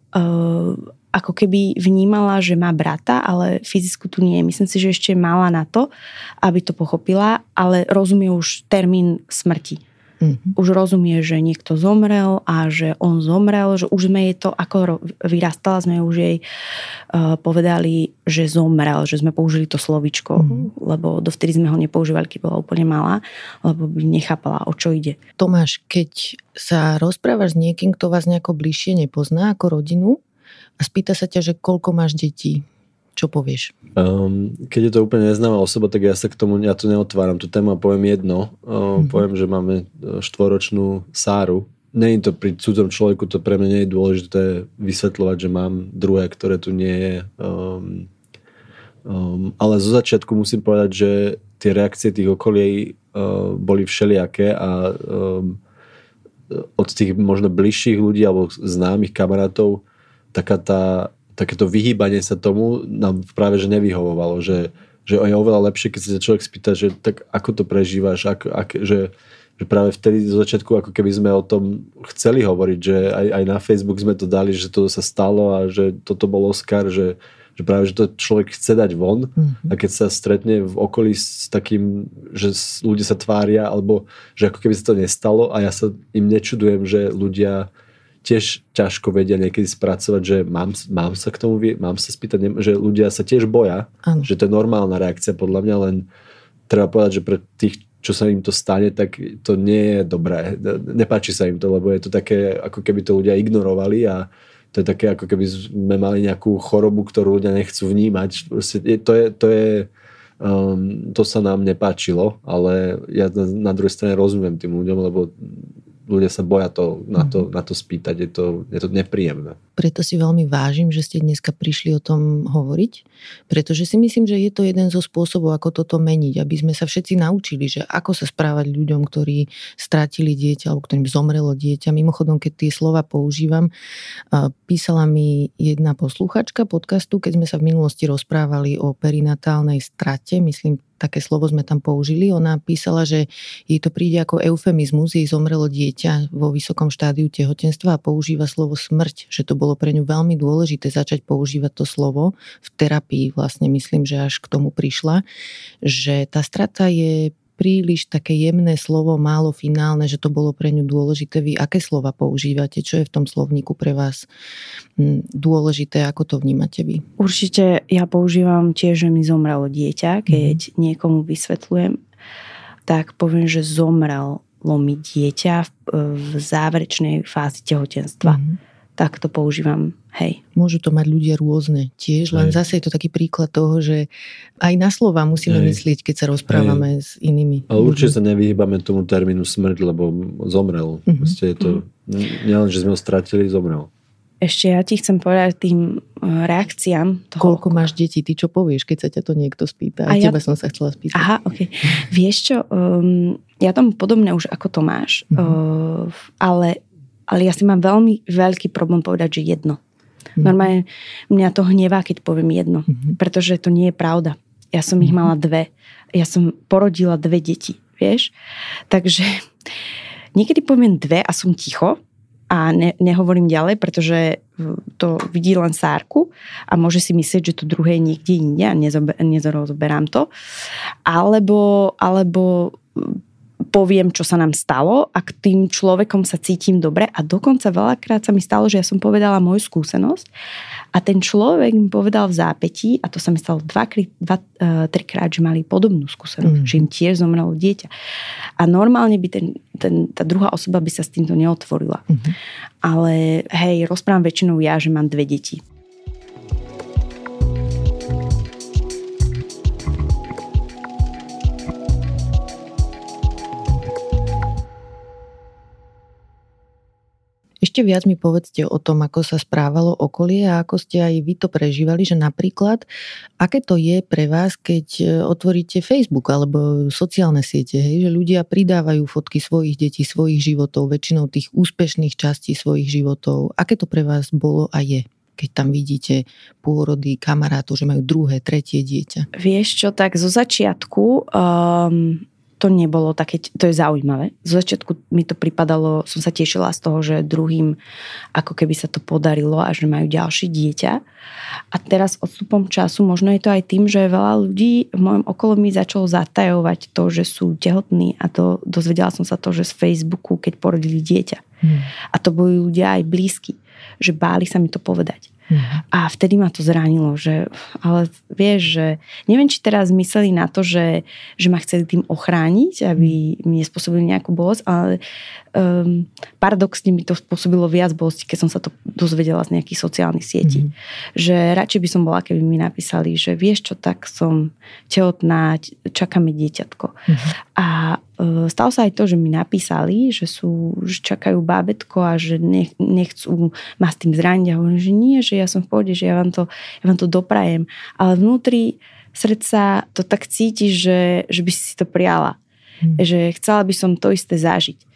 ako keby vnímala, že má brata, ale fyzicky tu nie je. Myslím si, že ešte mala na to, aby to pochopila, ale rozumie už termín smrti. Už rozumie, že niekto zomrel a že on zomrel, že už sme jej to, ako vyrastala, sme už jej povedali, že zomrel, že sme použili to slovičko, lebo dovtedy sme ho nepoužívali, keď bola úplne malá, lebo by nechápala, o čo ide. Tomáš, keď sa rozprávaš s niekým, kto vás nejako bližšie nepozná ako rodinu a spýta sa ťa, že koľko máš detí, čo povieš? Keď je to úplne neznáma osoba, tak ja sa k tomu, ja to neotváram, tú tému a poviem jedno. Poviem, že máme 4-ročnú Sáru. Nie je to pri cudzom človeku, to pre mňa nie je dôležité vysvetľovať, že mám druhé, ktoré tu nie je. Ale zo začiatku musím povedať, že tie reakcie tých okolí boli všelijaké a od tých možno bližších ľudí alebo známych kamarátov takéto vyhýbanie sa tomu nám práve že nevyhovovalo, že je oveľa lepšie, keď sa človek spýta, že tak ako to prežívaš, že práve vtedy zo začiatku ako keby sme o tom chceli hovoriť, že aj na Facebook sme to dali, že to sa stalo a že toto bol Oskar, že práve že to človek chce dať von a keď sa stretne v okolí s takým, že ľudia sa tvária alebo že ako keby sa to nestalo a ja sa im nečudujem, že ľudia tiež ťažko vedia niekedy spracovať, že mám sa k tomu, mám sa spýtať, že ľudia sa tiež boja, ano. Že to je normálna reakcia podľa mňa, len treba povedať, že pre tých, čo sa im to stane, tak to nie je dobré. Nepáči sa im to, lebo je to také, ako keby to ľudia ignorovali a to je také, ako keby sme mali nejakú chorobu, ktorú ľudia nechcú vnímať. To sa nám nepáčilo, ale ja na druhej strane rozumiem tým ľuďom, lebo ľudia sa boja na to spýtať. Je to nepríjemné. Preto si veľmi vážim, že ste dneska prišli o tom hovoriť, pretože si myslím, že je to jeden zo spôsobov, ako toto meniť, aby sme sa všetci naučili, že ako sa správať ľuďom, ktorí strátili dieťa alebo ktorým zomrelo dieťa. Mimochodom, keď tie slova používam, písala mi jedna posluchačka podcastu, keď sme sa v minulosti rozprávali o perinatálnej strate, myslím, také slovo sme tam použili. Ona písala, že jej to príde ako eufemizmus, jej zomrelo dieťa vo vysokom štádiu tehotenstva a používa slovo smrť, že to bolo pre ňu veľmi dôležité začať používať to slovo v terapii. Vlastne myslím, že až k tomu prišla, že tá strata je príliš také jemné slovo, málo finálne, že to bolo pre ňu dôležité. Vy aké slova používate? Čo je v tom slovníku pre vás dôležité? Ako to vnímate vy? Určite ja používam tiež, že mi zomrelo dieťa. Keď niekomu vysvetľujem, tak poviem, že zomrelo mi dieťa v záverečnej fázi tehotenstva. Tak to používam, hej. Môžu to mať ľudia rôzne tiež, len zase je to taký príklad toho, že aj na slova musíme myslieť, keď sa rozprávame s inými. Ale určite sa nevyhýbame tomu termínu smrť, lebo zomrel. Proste je to, nielen, že sme ho stratili, zomrel. Ešte ja ti chcem povedať tým reakciám. Koľko máš detí? Ty čo povieš, keď sa ťa to niekto spýta? A teba som sa chcela spýtať. Aha, okej. Okay. Vieš čo, ja tam podobne už ako Tomáš, ale ja si mám veľmi veľký problém povedať, že jedno. Normálne mňa to hnevá, keď poviem jedno, pretože to nie je pravda. Ja som ich mala dve. Ja som porodila dve deti, vieš? Takže niekedy poviem dve a som ticho a nehovorím ďalej, pretože to vidí len Sárku a môže si myslieť, že to druhé je niekde inde a nerozoberám to. Alebo poviem, čo sa nám stalo a k tým človekom sa cítim dobre a dokonca veľakrát sa mi stalo, že ja som povedala moju skúsenosť a ten človek mi povedal v zápätí a to sa mi stalo trikrát, že mali podobnú skúsenosť, že im tiež zomrelo dieťa. A normálne by tá druhá osoba by sa s týmto neotvorila. Ale hej, rozprávam väčšinou ja, že mám dve deti. Ešte viac mi povedzte o tom, ako sa správalo okolie a ako ste aj vy to prežívali, že napríklad, aké to je pre vás, keď otvoríte Facebook alebo sociálne siete, hej, že ľudia pridávajú fotky svojich detí, svojich životov, väčšinou tých úspešných častí svojich životov. Aké to pre vás bolo a je, keď tam vidíte pôrody kamarátov, že majú druhé, tretie dieťa? Vieš čo, tak zo začiatku... to nebolo také, to je zaujímavé. Z začiatku mi to pripadalo, som sa tešila z toho, že druhým ako keby sa to podarilo a že majú ďalšie dieťa. A teraz odstupom času, možno je to aj tým, že veľa ľudí v mojom okolí mi začalo zatajovať to, že sú tehotní a to dozvedela som sa to, že z Facebooku, keď porodili dieťa. A to boli ľudia aj blízky, že báli sa mi to povedať. A vtedy ma to zranilo, že, ale vieš, že neviem, či teraz mysleli na to, že ma chceli tým ochrániť, aby mi nespôsobili nejakú bolesť, ale paradoxne mi to spôsobilo viac bolesti, keď som sa to dozvedela z nejakých sociálnych sietí. Že radšej by som bola, keby mi napísali, že vieš čo, tak som tehotná, čakáme dieťatko. A stalo sa aj to, že mi napísali, že čakajú bábätko a že nechcú ma s tým zraniť a hovorím, že nie, že ja som v pohode, že ja vám to doprajem. Ale vnútri srdca to tak cíti, že by si to priala. Že chcela by som to isté zažiť.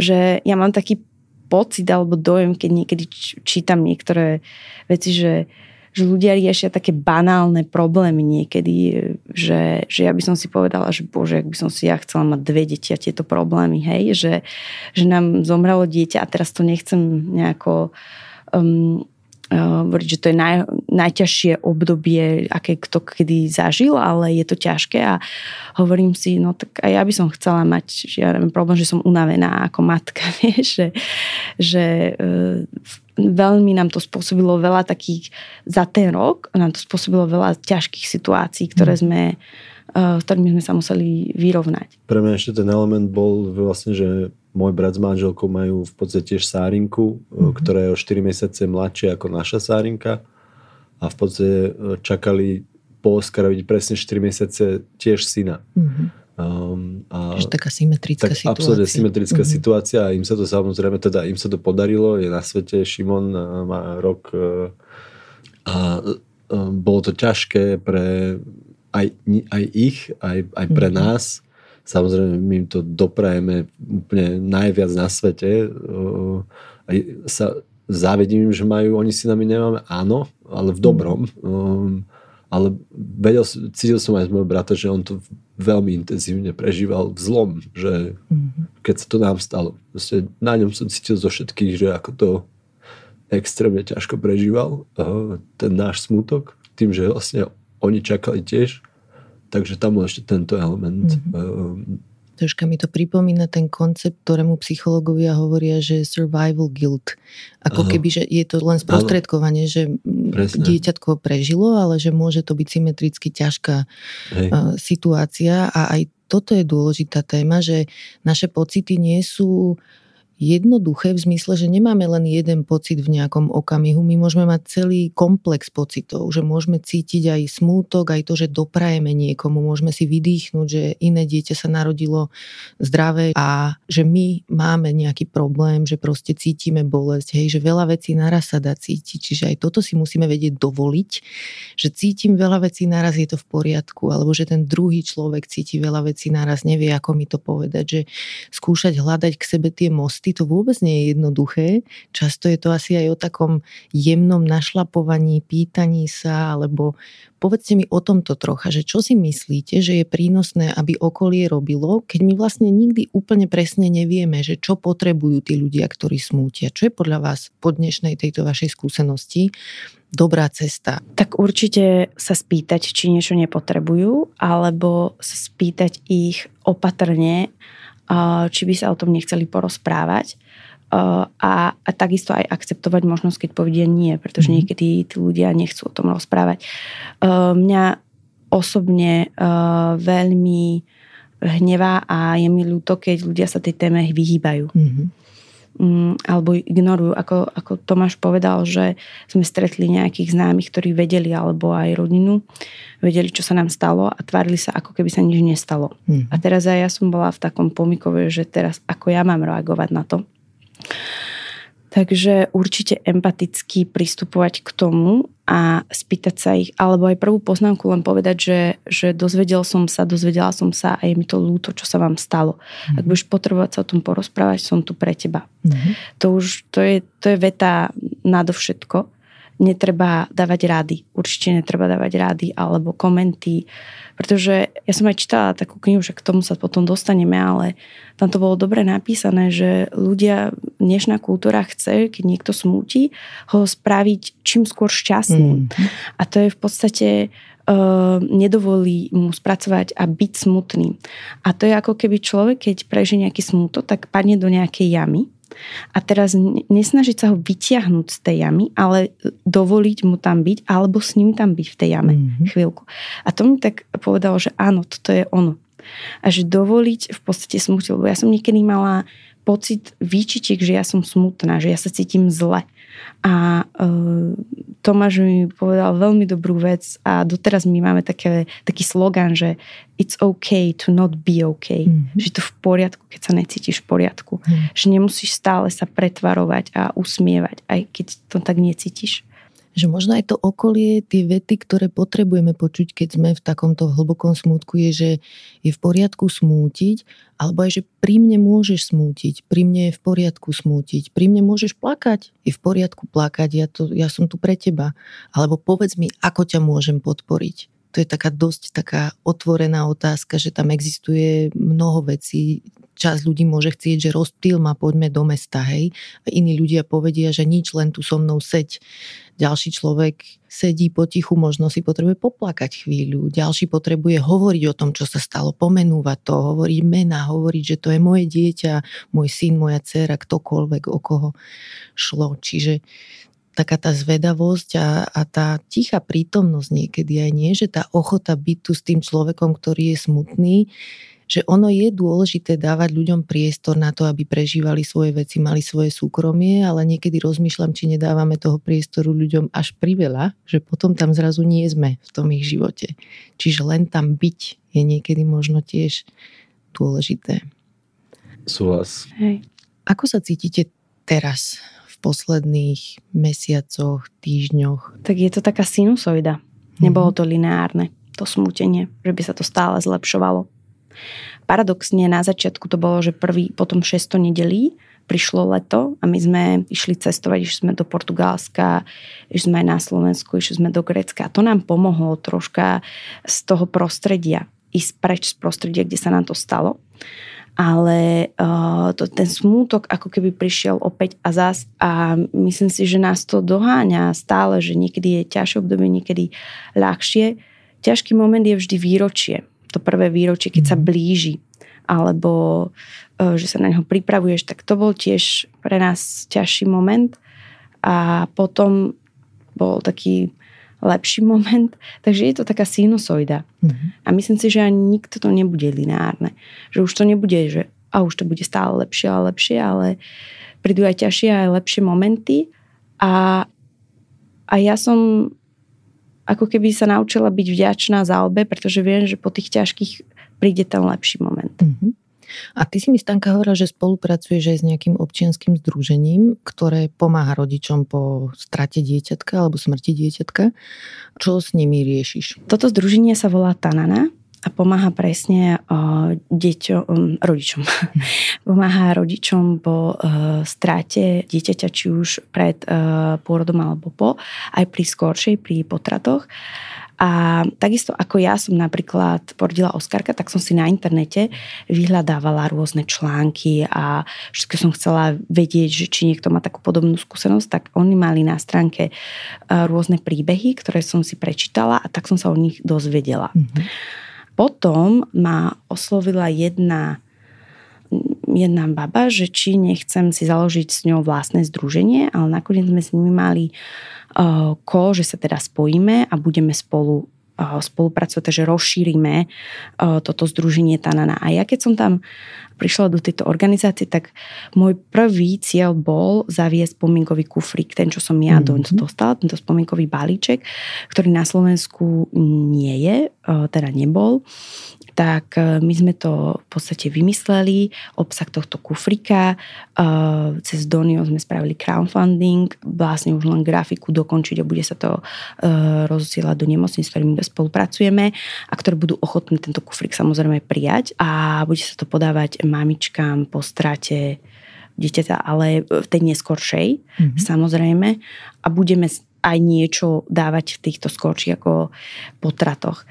Že ja mám taký pocit alebo dojem, keď niekedy čítam niektoré veci, že ľudia riešia také banálne problémy niekedy, že ja by som si povedala, že bože, ak by som si ja chcela mať dve deti a tieto problémy, hej, že nám zomrelo dieťa a teraz to nechcem nejako hovoriť, že to je najťažšie obdobie, aké kto kedy zažil, ale je to ťažké a hovorím si, no tak aj ja by som chcela mať, ja neviem, problém, že som unavená ako matka, vieš, že veľmi nám to spôsobilo veľa takých, za ten rok nám to spôsobilo veľa ťažkých situácií, ktoré sme, s ktorými sme sa museli vyrovnať. Pre mňa ešte ten element bol vlastne, že môj brat s manželkou majú v podstate tiež Sárinku, ktorá je o 4 mesiace mladšia ako naša Sárinka a v podstate čakali po Oskarovi presne 4 mesiace tiež syna. Čiže taká symetrická situácia. Absolútne symetrická situácia a im sa to samozrejme, teda im sa to podarilo, je na svete, Šimon má rok a bolo to ťažké pre aj ich, aj pre nás. Samozrejme, my im to doprajeme úplne najviac na svete. Aj sa závidím im, že majú, oni si nami nemáme, áno, ale v dobrom. Ale cítil som aj z môjho brata, že on to veľmi intenzívne prežíval v zlom, že keď sa to nám stalo. Proste na ňom som cítil zo všetkých, že ako to extrémne ťažko prežíval, ten náš smutok, tým, že vlastne oni čakali tiež. Takže tam bol ešte tento element. Troška mi to pripomína ten koncept, ktorému psychológovia hovoria, že survival guilt. Ako keby, že je to len sprostredkovanie, že presne. Dieťatko prežilo, ale že môže to byť symetricky ťažká situácia. A aj toto je dôležitá téma, že naše pocity nie sú jednoduché v zmysle, že nemáme len jeden pocit v nejakom okamihu. My môžeme mať celý komplex pocitov, že môžeme cítiť aj smútok, aj to, že doprajeme niekomu, môžeme si vydýchnuť, že iné dieťa sa narodilo zdravé a že my máme nejaký problém, že proste cítime bolesť, hej, že veľa vecí naraz sa dá cítiť, čiže aj toto si musíme vedieť dovoliť, že cítim veľa vecí naraz, je to v poriadku, alebo že ten druhý človek cíti veľa vecí naraz, nevie ako mi to povedať, že skúšať hľadať k sebe tie mosty, to vôbec nie je jednoduché. Často je to asi aj o takom jemnom našlapovaní, pýtaní sa, alebo povedzte mi o tomto trocha, že čo si myslíte, že je prínosné, aby okolie robilo, keď my vlastne nikdy úplne presne nevieme, že čo potrebujú tí ľudia, ktorí smútia. Čo je podľa vás po dnešnej tejto vašej skúsenosti dobrá cesta? Tak určite sa spýtať, či niečo nepotrebujú, alebo sa spýtať ich opatrne, či by sa o tom nechceli porozprávať a takisto aj akceptovať možnosť, keď povedia nie, pretože niekedy tí ľudia nechcú o tom rozprávať. Mňa osobne veľmi hnevá a je mi ľúto, keď ľudia sa tej téme vyhýbajú. Alebo ignorujú. Ako Tomáš povedal, že sme stretli nejakých známych, ktorí vedeli, alebo aj rodinu, vedeli, čo sa nám stalo a tvárili sa, ako keby sa nič nestalo. A teraz aj ja som bola v takom pomykove, že teraz ako ja mám reagovať na to. Takže určite empaticky pristupovať k tomu a spýtať sa ich, alebo aj prvú poznámku len povedať, že dozvedela som sa a je mi to ľúto, čo sa vám stalo. Ak budeš potrebovať sa o tom porozprávať, som tu pre teba. To je veta nadovšetko. Netreba dávať rady. Určite netreba dávať rady alebo komenty, pretože ja som aj čítala takú knihu, že k tomu sa potom dostaneme, ale tam to bolo dobre napísané, že ľudia, dnešná kultúra chce, keď niekto smúti, ho spraviť čím skôr šťastným. A to je v podstate nedovolí mu spracovať a byť smutným. A to je ako keby človek, keď prežije nejaký smútok, tak padne do nejakej jamy. A teraz nesnažiť sa ho vyťahnuť z tej jamy, ale dovoliť mu tam byť, alebo s ním tam byť v tej jame chvíľku. A to mi tak povedalo, že áno, toto je ono. A že dovoliť v podstate smútiť, lebo ja som niekedy mala pocit výčitek, že ja som smutná, že ja sa cítim zle. A Tomáš mi povedal veľmi dobrú vec a doteraz my máme taký slogan, že It's okay to not be okay. Že je to v poriadku, keď sa necítiš v poriadku. Že nemusíš stále sa pretvarovať a usmievať, aj keď to tak necítiš. Že možno aj to okolie, tie vety, ktoré potrebujeme počuť, keď sme v takomto hlbokom smútku, je, že je v poriadku smútiť, alebo aj, že pri mne môžeš smútiť, pri mne je v poriadku smútiť, pri mne môžeš plakať, je v poriadku plakať, ja som tu pre teba. Alebo povedz mi, ako ťa môžem podporiť. To je taká dosť otvorená otázka, že tam existuje mnoho vecí, časť ľudí môže chcieť, že rozptýl ma, poďme do mesta, hej. A iní ľudia povedia, že nič, len tu so mnou seď. Ďalší človek sedí potichu, možno si potrebuje poplakať chvíľu. Ďalší potrebuje hovoriť o tom, čo sa stalo, pomenúvať to, hovoriť mená, hovoriť, že to je moje dieťa, môj syn, moja dcéra, ktokoľvek, o koho šlo. Čiže taká tá zvedavosť a tá tichá prítomnosť niekedy aj nie, že tá ochota byť tu s tým človekom, ktorý je smutný, že ono je dôležité dávať ľuďom priestor na to, aby prežívali svoje veci, mali svoje súkromie, ale niekedy rozmýšľam, či nedávame toho priestoru ľuďom až priveľa, že potom tam zrazu nie sme v tom ich živote. Čiže len tam byť je niekedy možno tiež dôležité. Súhlas. Hej. Ako sa cítite teraz v posledných mesiacoch, týždňoch? Tak je to taká sinusoida. Nebolo to lineárne, to smútenie, že by sa to stále zlepšovalo. Paradoxne na začiatku to bolo, že potom 6 nedelí prišlo leto a my sme išli cestovať, išli sme do Portugalska, išli sme aj na Slovensku, išli sme do Grécka a to nám pomohlo troška z toho prostredia, ísť preč z prostredia, kde sa nám to stalo, ale ten smútok ako keby prišiel opäť a zás a myslím si, že nás to doháňa stále, že niekedy je ťažšie obdobie, niekedy ľahšie. Ťažký moment je vždy výročie, to prvé výročie, keď sa blíži, alebo že sa na neho pripravuješ, tak to bol tiež pre nás ťažší moment a potom bol taký lepší moment, takže je to taká sinusoida. A myslím si, že ani nikto to nebude lineárne, že už to nebude, že a už to bude stále lepšie a lepšie, ale prídu aj ťažšie a aj lepšie momenty a ja som ako keby sa naučila byť vďačná za obe, pretože viem, že po tých ťažkých príde ten lepší moment. A ty si mi, Stanka, hovorila, že spolupracuješ aj s nejakým občianským združením, ktoré pomáha rodičom po strate dieťatka alebo smrti dieťatka. Čo s nimi riešiš? Toto združenie sa volá Tanana a pomáha presne rodičom. Pomáha rodičom po strate dieťaťa, či už pred pôrodom alebo po, aj pri skoršej, pri potratoch. A takisto ako ja som napríklad porodila Oskarka, tak som si na internete vyhľadávala rôzne články a všetko som chcela vedieť, že či niekto má takú podobnú skúsenosť, tak oni mali na stránke rôzne príbehy, ktoré som si prečítala a tak som sa o nich dozvedela. Potom ma oslovila jedna baba, že či nechcem si založiť s ňou vlastné združenie, ale nakoniec sme s nimi mali že sa teda spojíme a budeme spolu spolupracovať, takže rozšírime toto združenie Tanana. A ja keď som tam prišla do tejto organizácie, tak môj prvý cieľ bol zaviesť spomienkový kufrík, ten, čo som ja dostala, tento spomienkový balíček, ktorý na Slovensku nie je, teda nebol. Tak my sme to v podstate vymysleli, obsah tohto kufrika, cez Donio sme spravili crowdfunding, vlastne už len grafiku dokončiť a bude sa to rozosielať do nemocníc, s ktorými spolupracujeme a ktoré budú ochotní tento kufrik samozrejme prijať a bude sa to podávať mamičkám po strate dieťaťa, ale v tej neskoršej samozrejme a budeme aj niečo dávať v týchto skorších ako potratoch.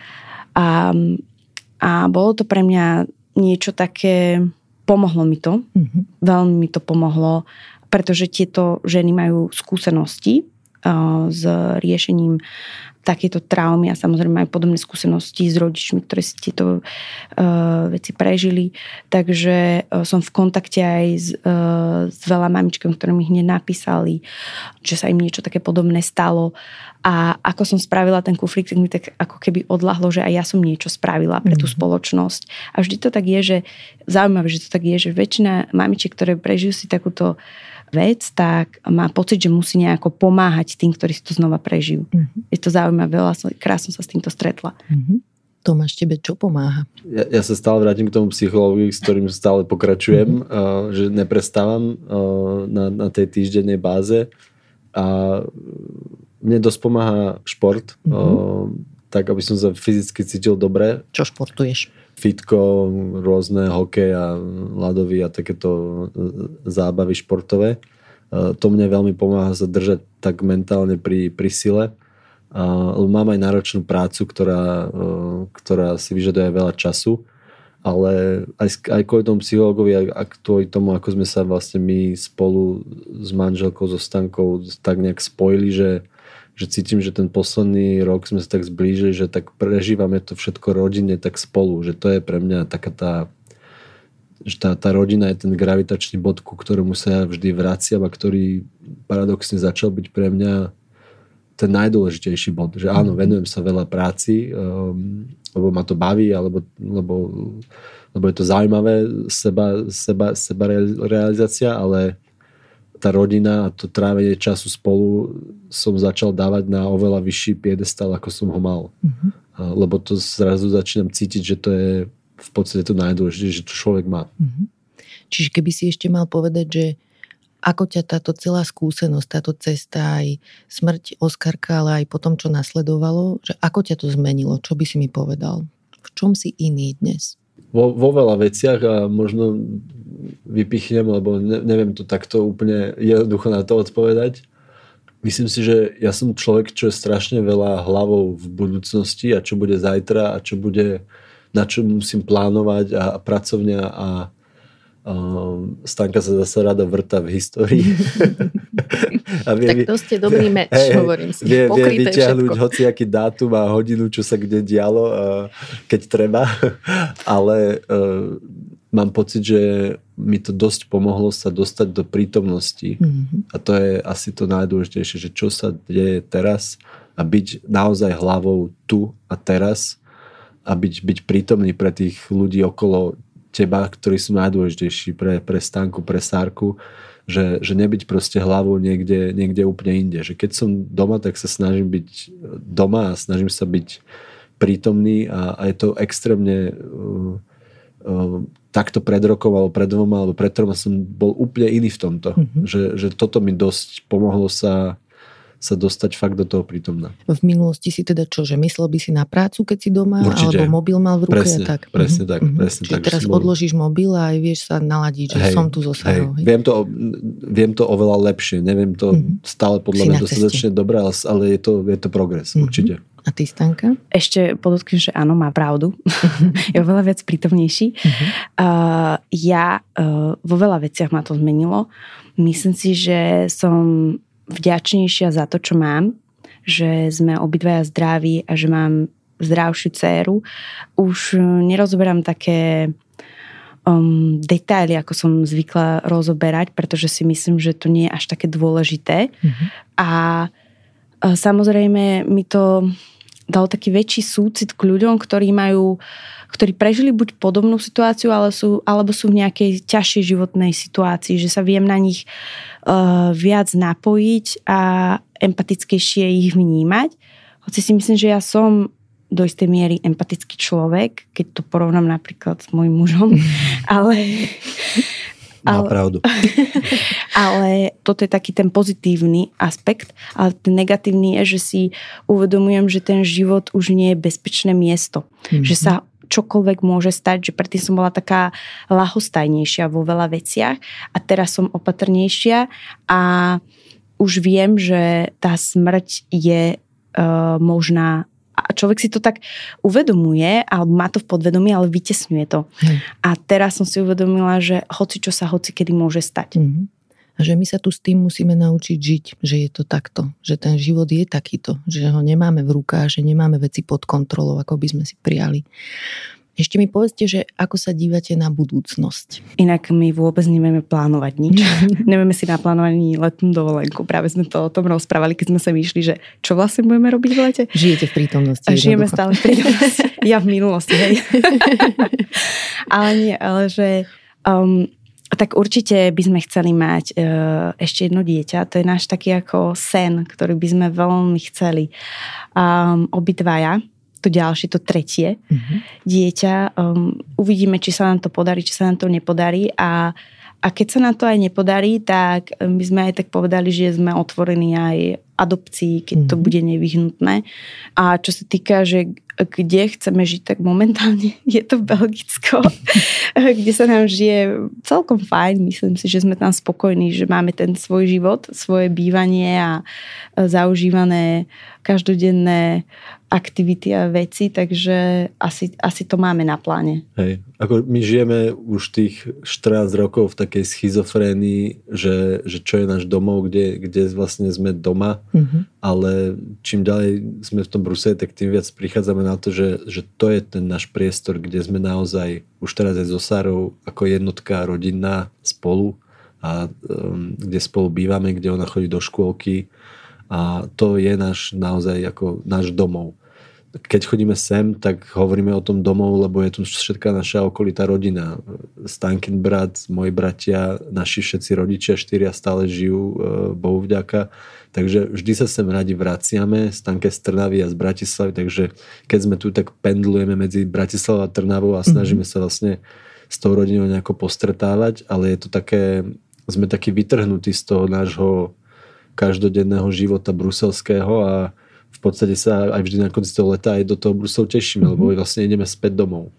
A bolo to pre mňa niečo také, pomohlo mi to, veľmi mi to pomohlo, pretože tieto ženy majú skúsenosti s riešením takéto traumy a samozrejme majú podobné skúsenosti s rodičmi, ktorí si tieto veci prežili. Takže som v kontakte aj s veľa mamičkami, ktoré mi hneď napísali, že sa im niečo také podobné stalo. A ako som spravila ten kufrík, tak mi tak ako keby odľahlo, že aj ja som niečo spravila pre tú spoločnosť. A vždy to tak je, že zaujímavé, že to tak je, že väčšina mamičiek, ktoré prežijú si takúto vec, tak má pocit, že musí nejako pomáhať tým, ktorí si to znova prežijú. Je to zaujímavé, krásno sa s týmto stretla. Tomáš, tebe čo pomáha? Ja sa stále vrátim k tomu psychológiu, s ktorým stále pokračujem, že neprestávam na tej týždennej báze a mne dosť pomáha šport, tak aby som sa fyzicky cítil dobre. Čo športuješ? Fitko, rôzne hokej a ľadový a takéto zábavy športové. To mne veľmi pomáha sa držať tak mentálne pri sile. Mám aj náročnú prácu, ktorá si vyžaduje veľa času ale aj kvôli tomu psychológovi a kvôli tomu, ako sme sa vlastne my spolu s manželkou, so Stankou tak nejak spojili, že cítim, že ten posledný rok sme sa tak zblížili, že tak prežívame to všetko rodine tak spolu, že to je pre mňa taká tá, že tá rodina je ten gravitačný bod, ku ktorému sa ja vždy vraciam a ktorý paradoxne začal byť pre mňa ten najdôležitejší bod, že áno, venujem sa veľa práci, lebo ma to baví, alebo lebo je to zaujímavé seba realizácia, ale tá rodina a to trávenie času spolu som začal dávať na oveľa vyšší piedestal, ako som ho mal. Mm-hmm. Lebo to zrazu začínam cítiť, že to je v podstate to najdôležitejšie, že to človek má. Mm-hmm. Čiže keby si ešte mal povedať, že ako ťa táto celá skúsenosť, táto cesta, aj smrť Oskarka, ale aj po tom, čo nasledovalo, že ako ťa to zmenilo? Čo by si mi povedal? V čom si iný dnes? Vo veľa veciach a možno vypichnem, lebo neviem to takto úplne jednoducho na to odpovedať. Myslím si, že ja som človek, čo je strašne veľa hlavou v budúcnosti a čo bude zajtra a čo bude, na čo musím plánovať a pracovňa a Stanka sa zase rada vrta v histórii. Tak to ste dobrý meč, hovorím si. Vie vyťahnuť hociaký dátum a hodinu, čo sa kde dialo, keď treba. Ale mám pocit, že mi to dosť pomohlo sa dostať do prítomnosti. Mm-hmm. A to je asi to najdôležitejšie, že čo sa deje teraz a byť naozaj hlavou tu a teraz a byť prítomný pre tých ľudí okolo teba, ktorí sú najdôležitejší pre Stanku, pre Sárku, že nebyť proste hlavou niekde úplne inde. Že keď som doma, tak sa snažím byť doma a snažím sa byť prítomný a je to extrémne takto pred rokom alebo pred dvoma alebo pred troma som bol úplne iný v tomto. Mm-hmm. Že toto mi dosť pomohlo sa dostať fakt do toho prítomna. V minulosti si teda čo, že myslel by si na prácu, keď si doma? Určite. Alebo mobil mal v ruke? Presne tak. Čiže tak, teraz odložíš mobil a aj vieš sa naladiť, že som tu so Sárou. Viem to oveľa lepšie. Neviem to stále podľa mňa dostatočne dobre, ale je to progres. Mm-hmm. Určite. A ty, Stanka? Ešte podotknem, že áno, má pravdu. Je oveľa viac prítomnejší. Uh-huh. Ja vo veľa veciach ma to zmenilo. Myslím si, že som vďačnejšia za to, čo mám, že sme obidvaja zdraví a že mám zdravšiu dcéru. Už nerozoberám také detaily, ako som zvykla rozoberať, pretože si myslím, že to nie je až také dôležité. Mm-hmm. A samozrejme mi to dalo taký väčší súcit k ľuďom, ktorí prežili buď podobnú situáciu, alebo sú v nejakej ťažšej životnej situácii, že sa viem na nich viac napojiť a empatickejšie ich vnímať. Hoci si myslím, že ja som do istej miery empatický človek, keď to porovnám napríklad s mojím mužom, ale má pravdu. Ale toto je taký ten pozitívny aspekt, ale ten negatívny je, že si uvedomujem, že ten život už nie je bezpečné miesto. Mm-hmm. Že sa čokoľvek môže stať, že predtým som bola taká ľahostajnejšia vo veľa veciach a teraz som opatrnejšia a už viem, že tá smrť je možná. A človek si to tak uvedomuje, alebo má to v podvedomí, ale vytesňuje to. A teraz som si uvedomila, že hocičo sa hocikedy môže stať. Mm-hmm. A že my sa tu s tým musíme naučiť žiť, že je to takto, že ten život je takýto, že ho nemáme v rukách, že nemáme veci pod kontrolou, ako by sme si prijali. Ešte mi povedzte, že ako sa dívate na budúcnosť? Inak my vôbec nevieme plánovať nič. Nevieme si naplánovať ani letnú dovolenku. Práve sme to o tom rozprávali, keď sme sa myšli, že čo vlastne budeme robiť v lete. Žijete v prítomnosti. A žijeme stále v prítomnosti. Ja v minulosti. Ale nie, ale že tak určite by sme chceli mať ešte jedno dieťa. To je náš taký ako sen, ktorý by sme veľmi chceli. Obidvaja. To ďalšie, to tretie dieťa. Uvidíme, či sa nám to podarí, či sa nám to nepodarí a keď sa nám to aj nepodarí, tak my sme aj tak povedali, že sme otvorení aj adopcii, keď to bude nevyhnutné. A čo sa týka, že kde chceme žiť, tak momentálne je to Belgicko, kde sa nám žije celkom fajn. Myslím si, že sme tam spokojní, že máme ten svoj život, svoje bývanie a zaužívané každodenné aktivity a veci, takže asi to máme na pláne. Hej. Ako my žijeme už tých 14 rokov v takej schizofrénii, že čo je náš domov, kde vlastne sme doma, ale čím ďalej sme v tom Bruseli, tak tým viac prichádzame na to, že to je ten náš priestor, kde sme naozaj už teraz aj so Sárou ako jednotka rodinná spolu a kde spolu bývame, kde ona chodí do škôlky a to je náš naozaj ako náš domov. Keď chodíme sem, tak hovoríme o tom domov, lebo je tu všetká naša okolitá rodina. Stankin brat, moji bratia, naši všetci rodičia, 4 stále žijú, Bohu vďaka. Takže vždy sa sem radi vraciame, Stanke z Trnavy a z Bratislavy, takže keď sme tu, tak pendlujeme medzi Bratislavou a Trnavou a snažíme sa vlastne s tou rodinou nejako postretávať, ale je to také, sme takí vytrhnutí z toho nášho každodenného života bruselského a v podstate sa aj vždy na konci toho leta aj do toho Bruselu tešíme, lebo vlastne ideme späť domov.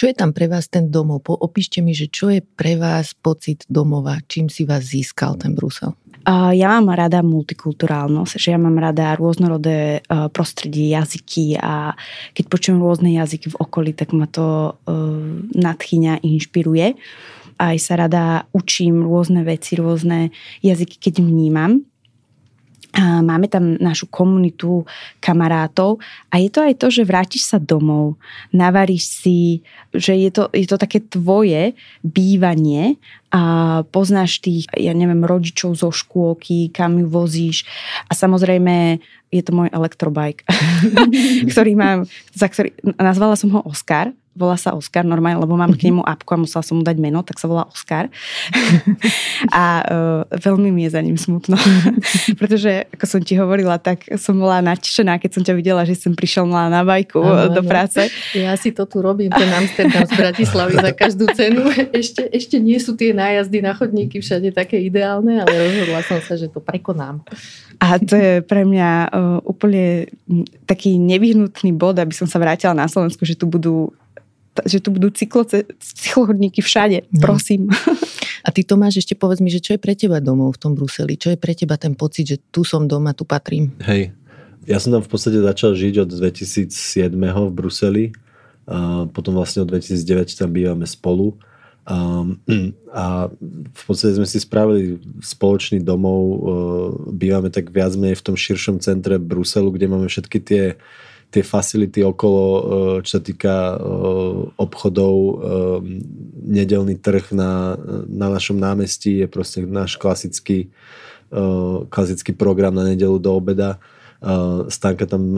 Čo je tam pre vás ten domov? Opíšte mi, že čo je pre vás pocit domova? Čím si vás získal ten Brusel? Ja mám rada multikulturálnosť, že ja mám rada rôznorodé prostredie, jazyky a keď počujem rôzne jazyky v okolí, tak ma to nadchýňa, inšpiruje. Aj sa rada učím rôzne veci, rôzne jazyky, keď vnímam. Máme tam našu komunitu kamarátov a je to aj to, že vrátiš sa domov, navaríš si, že je to také tvoje bývanie a poznáš tých, ja neviem, rodičov zo škôlky, kam ju vozíš a samozrejme je to môj elektrobike, ktorý mám, nazvala som ho Oskar. Volá sa Oskar normálne, lebo mám k nemu apku a musela som mu dať meno, tak sa volá Oskar. A veľmi mi je za ním smutno. Pretože, ako som ti hovorila, tak som bola nadšená, keď som ťa videla, že som prišiel mala na bajku do práce. Ja si to tu robím, ten Amsterdam z Bratislavy za každú cenu. Ešte nie sú tie nájazdy na chodníky všade také ideálne, ale rozhodla som sa, že to prekonám. A to je pre mňa úplne taký nevyhnutný bod, aby som sa vrátila na Slovensku, že tu budú cyklochodníky všade, prosím. A ty, Tomáš, ešte povedz mi, že čo je pre teba domov v tom Bruseli? Čo je pre teba ten pocit, že tu som doma, tu patrím? Hej, ja som tam v podstate začal žiť od 2007 v Bruseli, a potom vlastne od 2009 tam bývame spolu a v podstate sme si spravili spoločný domov, bývame tak viac menej v tom širšom centre Bruselu, kde máme všetky tie facility okolo, čo sa týka obchodov, nedeľný trh na našom námestí je proste náš klasický program na nedeľu do obeda. Stanka tam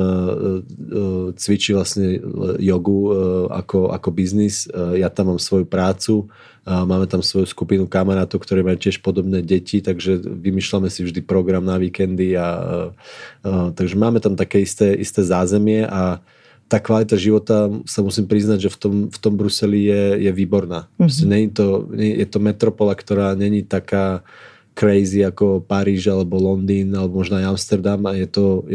cvičí vlastne jogu ako biznis, ja tam mám svoju prácu, máme tam svoju skupinu kamarátov, ktorí majú tiež podobné deti, takže vymýšľame si vždy program na víkendy a takže máme tam také isté zázemie a tá kvalita života, sa musím priznať, že v tom Bruseli je výborná. Je to metropola, ktorá není taká crazy ako Paríž alebo Londýn alebo možno aj Amsterdam a je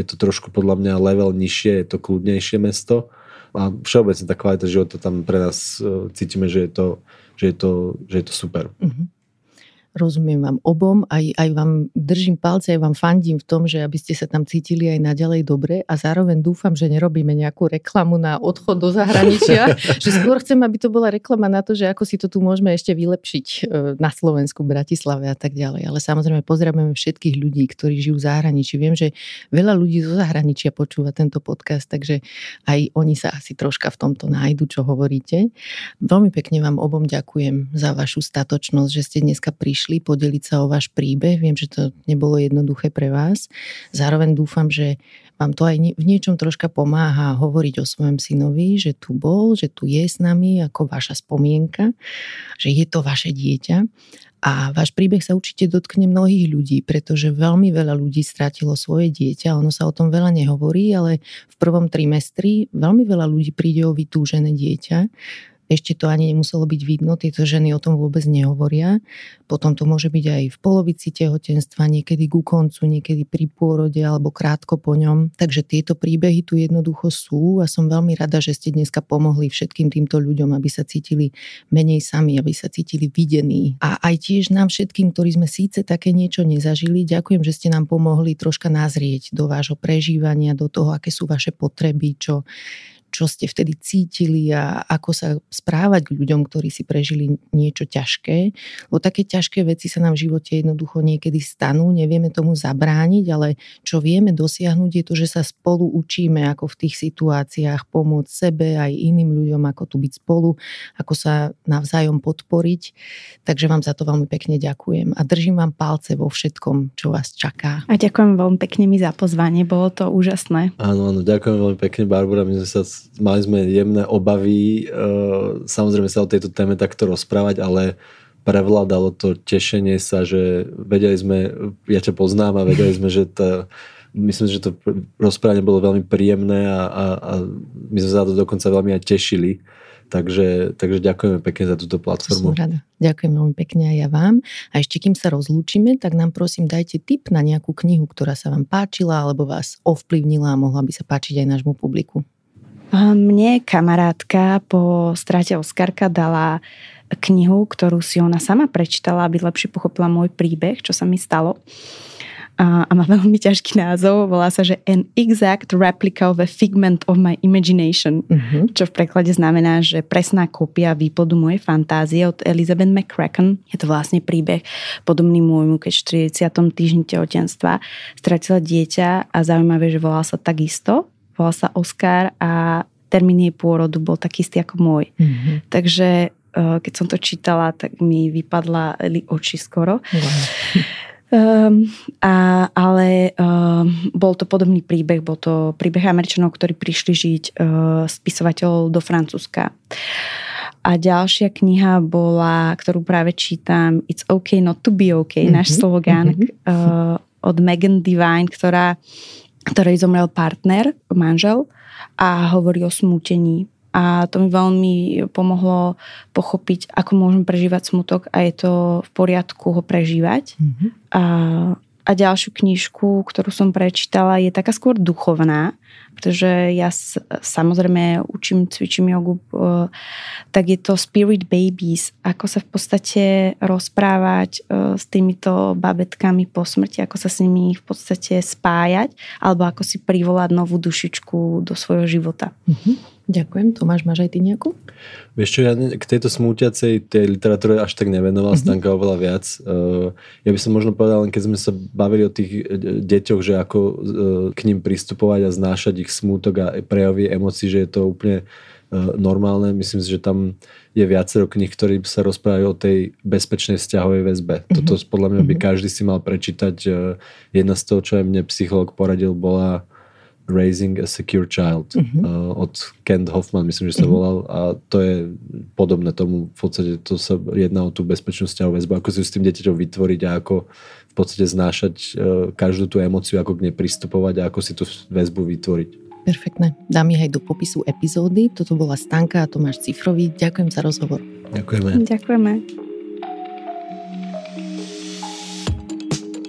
to trošku podľa mňa level nižšie, je to kľudnejšie mesto a všeobecne tá kvalita života tam pre nás cítime, že je to super. Rozumiem vám obom, aj vám držím palce, aj vám fandím v tom, že aby ste sa tam cítili aj naďalej dobre a zároveň dúfam, že nerobíme nejakú reklamu na odchod do zahraničia, že skôr chcem, aby to bola reklama na to, že ako si to tu môžeme ešte vylepšiť na Slovensku, Bratislave a tak ďalej. Ale samozrejme pozdravujeme všetkých ľudí, ktorí žijú v zahraničí. Viem, že veľa ľudí zo zahraničia počúva tento podcast, takže aj oni sa asi troška v tomto nájdu, čo hovoríte. Veľmi pekne vám obom ďakujem za vašu statočnosť, že ste dneska prišli podeliť sa o váš príbeh. Viem, že to nebolo jednoduché pre vás. Zároveň dúfam, že vám to aj v niečom troška pomáha hovoriť o svojom synovi, že tu bol, že tu je s nami ako vaša spomienka, že je to vaše dieťa. A váš príbeh sa určite dotkne mnohých ľudí, pretože veľmi veľa ľudí strátilo svoje dieťa. Ono sa o tom veľa nehovorí, ale v prvom trimestri veľmi veľa ľudí príde o vytúžené dieťa. Ešte to ani nemuselo byť vidno, tieto ženy o tom vôbec nehovoria. Potom to môže byť aj v polovici tehotenstva, niekedy ku koncu, niekedy pri pôrode alebo krátko po ňom. Takže tieto príbehy tu jednoducho sú a som veľmi rada, že ste dneska pomohli všetkým týmto ľuďom, aby sa cítili menej sami, aby sa cítili videní. A aj tiež nám všetkým, ktorí sme síce také niečo nezažili, ďakujem, že ste nám pomohli troška nazrieť do vášho prežívania, do toho, aké sú vaše potreby, čo ste vtedy cítili a ako sa správať k ľuďom, ktorí si prežili niečo ťažké. Lebo také ťažké veci sa nám v živote jednoducho niekedy stanú, nevieme tomu zabrániť, ale čo vieme dosiahnuť je to, že sa spolu učíme, ako v tých situáciách pomôcť sebe aj iným ľuďom, ako tu byť spolu, ako sa navzájom podporiť. Takže vám za to veľmi pekne ďakujem a držím vám palce vo všetkom, čo vás čaká. A ďakujem veľmi pekne mi za pozvanie, bolo to úžasné. Áno, ďakujem veľmi pekne, Barbora, my sme sa mali sme jemné obavy, samozrejme sa o tejto téme takto rozprávať, ale prevládalo to tešenie sa, že vedeli sme, ja ťa poznám a vedeli sme, že myslím, že to rozprávanie bolo veľmi príjemné a my sme sa to dokonca veľmi aj tešili. Takže ďakujeme pekne za túto platformu. Som rada. Ďakujem veľmi pekne aj ja vám. A ešte kým sa rozlúčime, tak nám prosím dajte tip na nejakú knihu, ktorá sa vám páčila alebo vás ovplyvnila a mohla by sa páčiť aj nášmu publiku. Mne kamarátka po strate Oskarka dala knihu, ktorú si ona sama prečítala, aby lepšie pochopila môj príbeh, čo sa mi stalo. A má veľmi ťažký názov, volá sa, že An Exact Replica of a Figment of My Imagination, čo v preklade znamená, že presná kópia výplodu mojej fantázie od Elizabeth McCracken. Je to vlastne príbeh podobný môjmu, keď v 40. týždni tehotenstva stratila dieťa a zaujímavé, že volala sa takisto. Volal sa Oskar a termín jej pôrodu bol taký istý ako môj. Mm-hmm. Takže keď som to čítala, tak mi vypadla oči skoro. Wow. Bol to podobný príbeh, bol to príbeh Američanov, ktorí prišli žiť spisovateľov do Francúzska. A ďalšia kniha bola, ktorú práve čítam, It's okay, not to be okay, náš slogán od Megan Devine, ktorej zomrel partner, manžel a hovorí o smútení. A to mi veľmi pomohlo pochopiť, ako môžem prežívať smutok a je to v poriadku ho prežívať. Mm-hmm. A ďalšiu knižku, ktorú som prečítala, je taká skôr duchovná, pretože ja samozrejme cvičím jogu, tak je to Spirit Babies, ako sa v podstate rozprávať s týmito babetkami po smrti, ako sa s nimi v podstate spájať, alebo ako si privolať novú dušičku do svojho života. Mhm. Ďakujem. Tomáš, máš aj ty nejakú? Vieš čo, ja k tejto smúťacej tej literatúre až tak nevenoval, Stanka oveľa viac. Ja by som možno povedal, len keď sme sa bavili o tých deťoch, že ako k ním pristupovať a znášať ich smútok a prejavy emócií, že je to úplne normálne. Myslím si, že tam je viacero kníh, ktoré sa rozprávajú o tej bezpečnej vzťahovej väzbe. Toto podľa mňa by každý si mal prečítať. Jedna z toho, čo aj mne psychológ poradil, bola Raising a Secure Child od Kent Hoffman, myslím, že sa volal, a to je podobné tomu, v podstate to sa jedná o tú bezpečnú vzťahovú väzbu, ako si s tým dieťaťom vytvoriť a ako v podstate znášať každú tú emóciu, ako k nej pristupovať a ako si tú väzbu vytvoriť. Perfektné. Dám ich aj do popisu epizódy. Toto bola Stanka a Tomáš Cifrový. Ďakujem za rozhovor. Ďakujeme. Ďakujeme.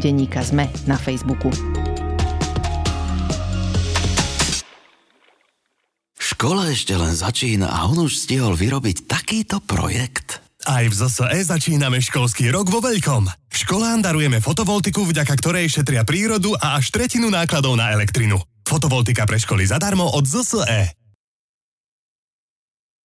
denníka SME na Facebooku. Škola ešte len začína a on už stihol vyrobiť takýto projekt. Aj v ZSE začíname školský rok vo veľkom. Školám darujeme fotovoltiku, vďaka ktorej šetria prírodu a až 1/3 nákladov na elektrinu. Fotovoltika pre školy zadarmo od ZSE.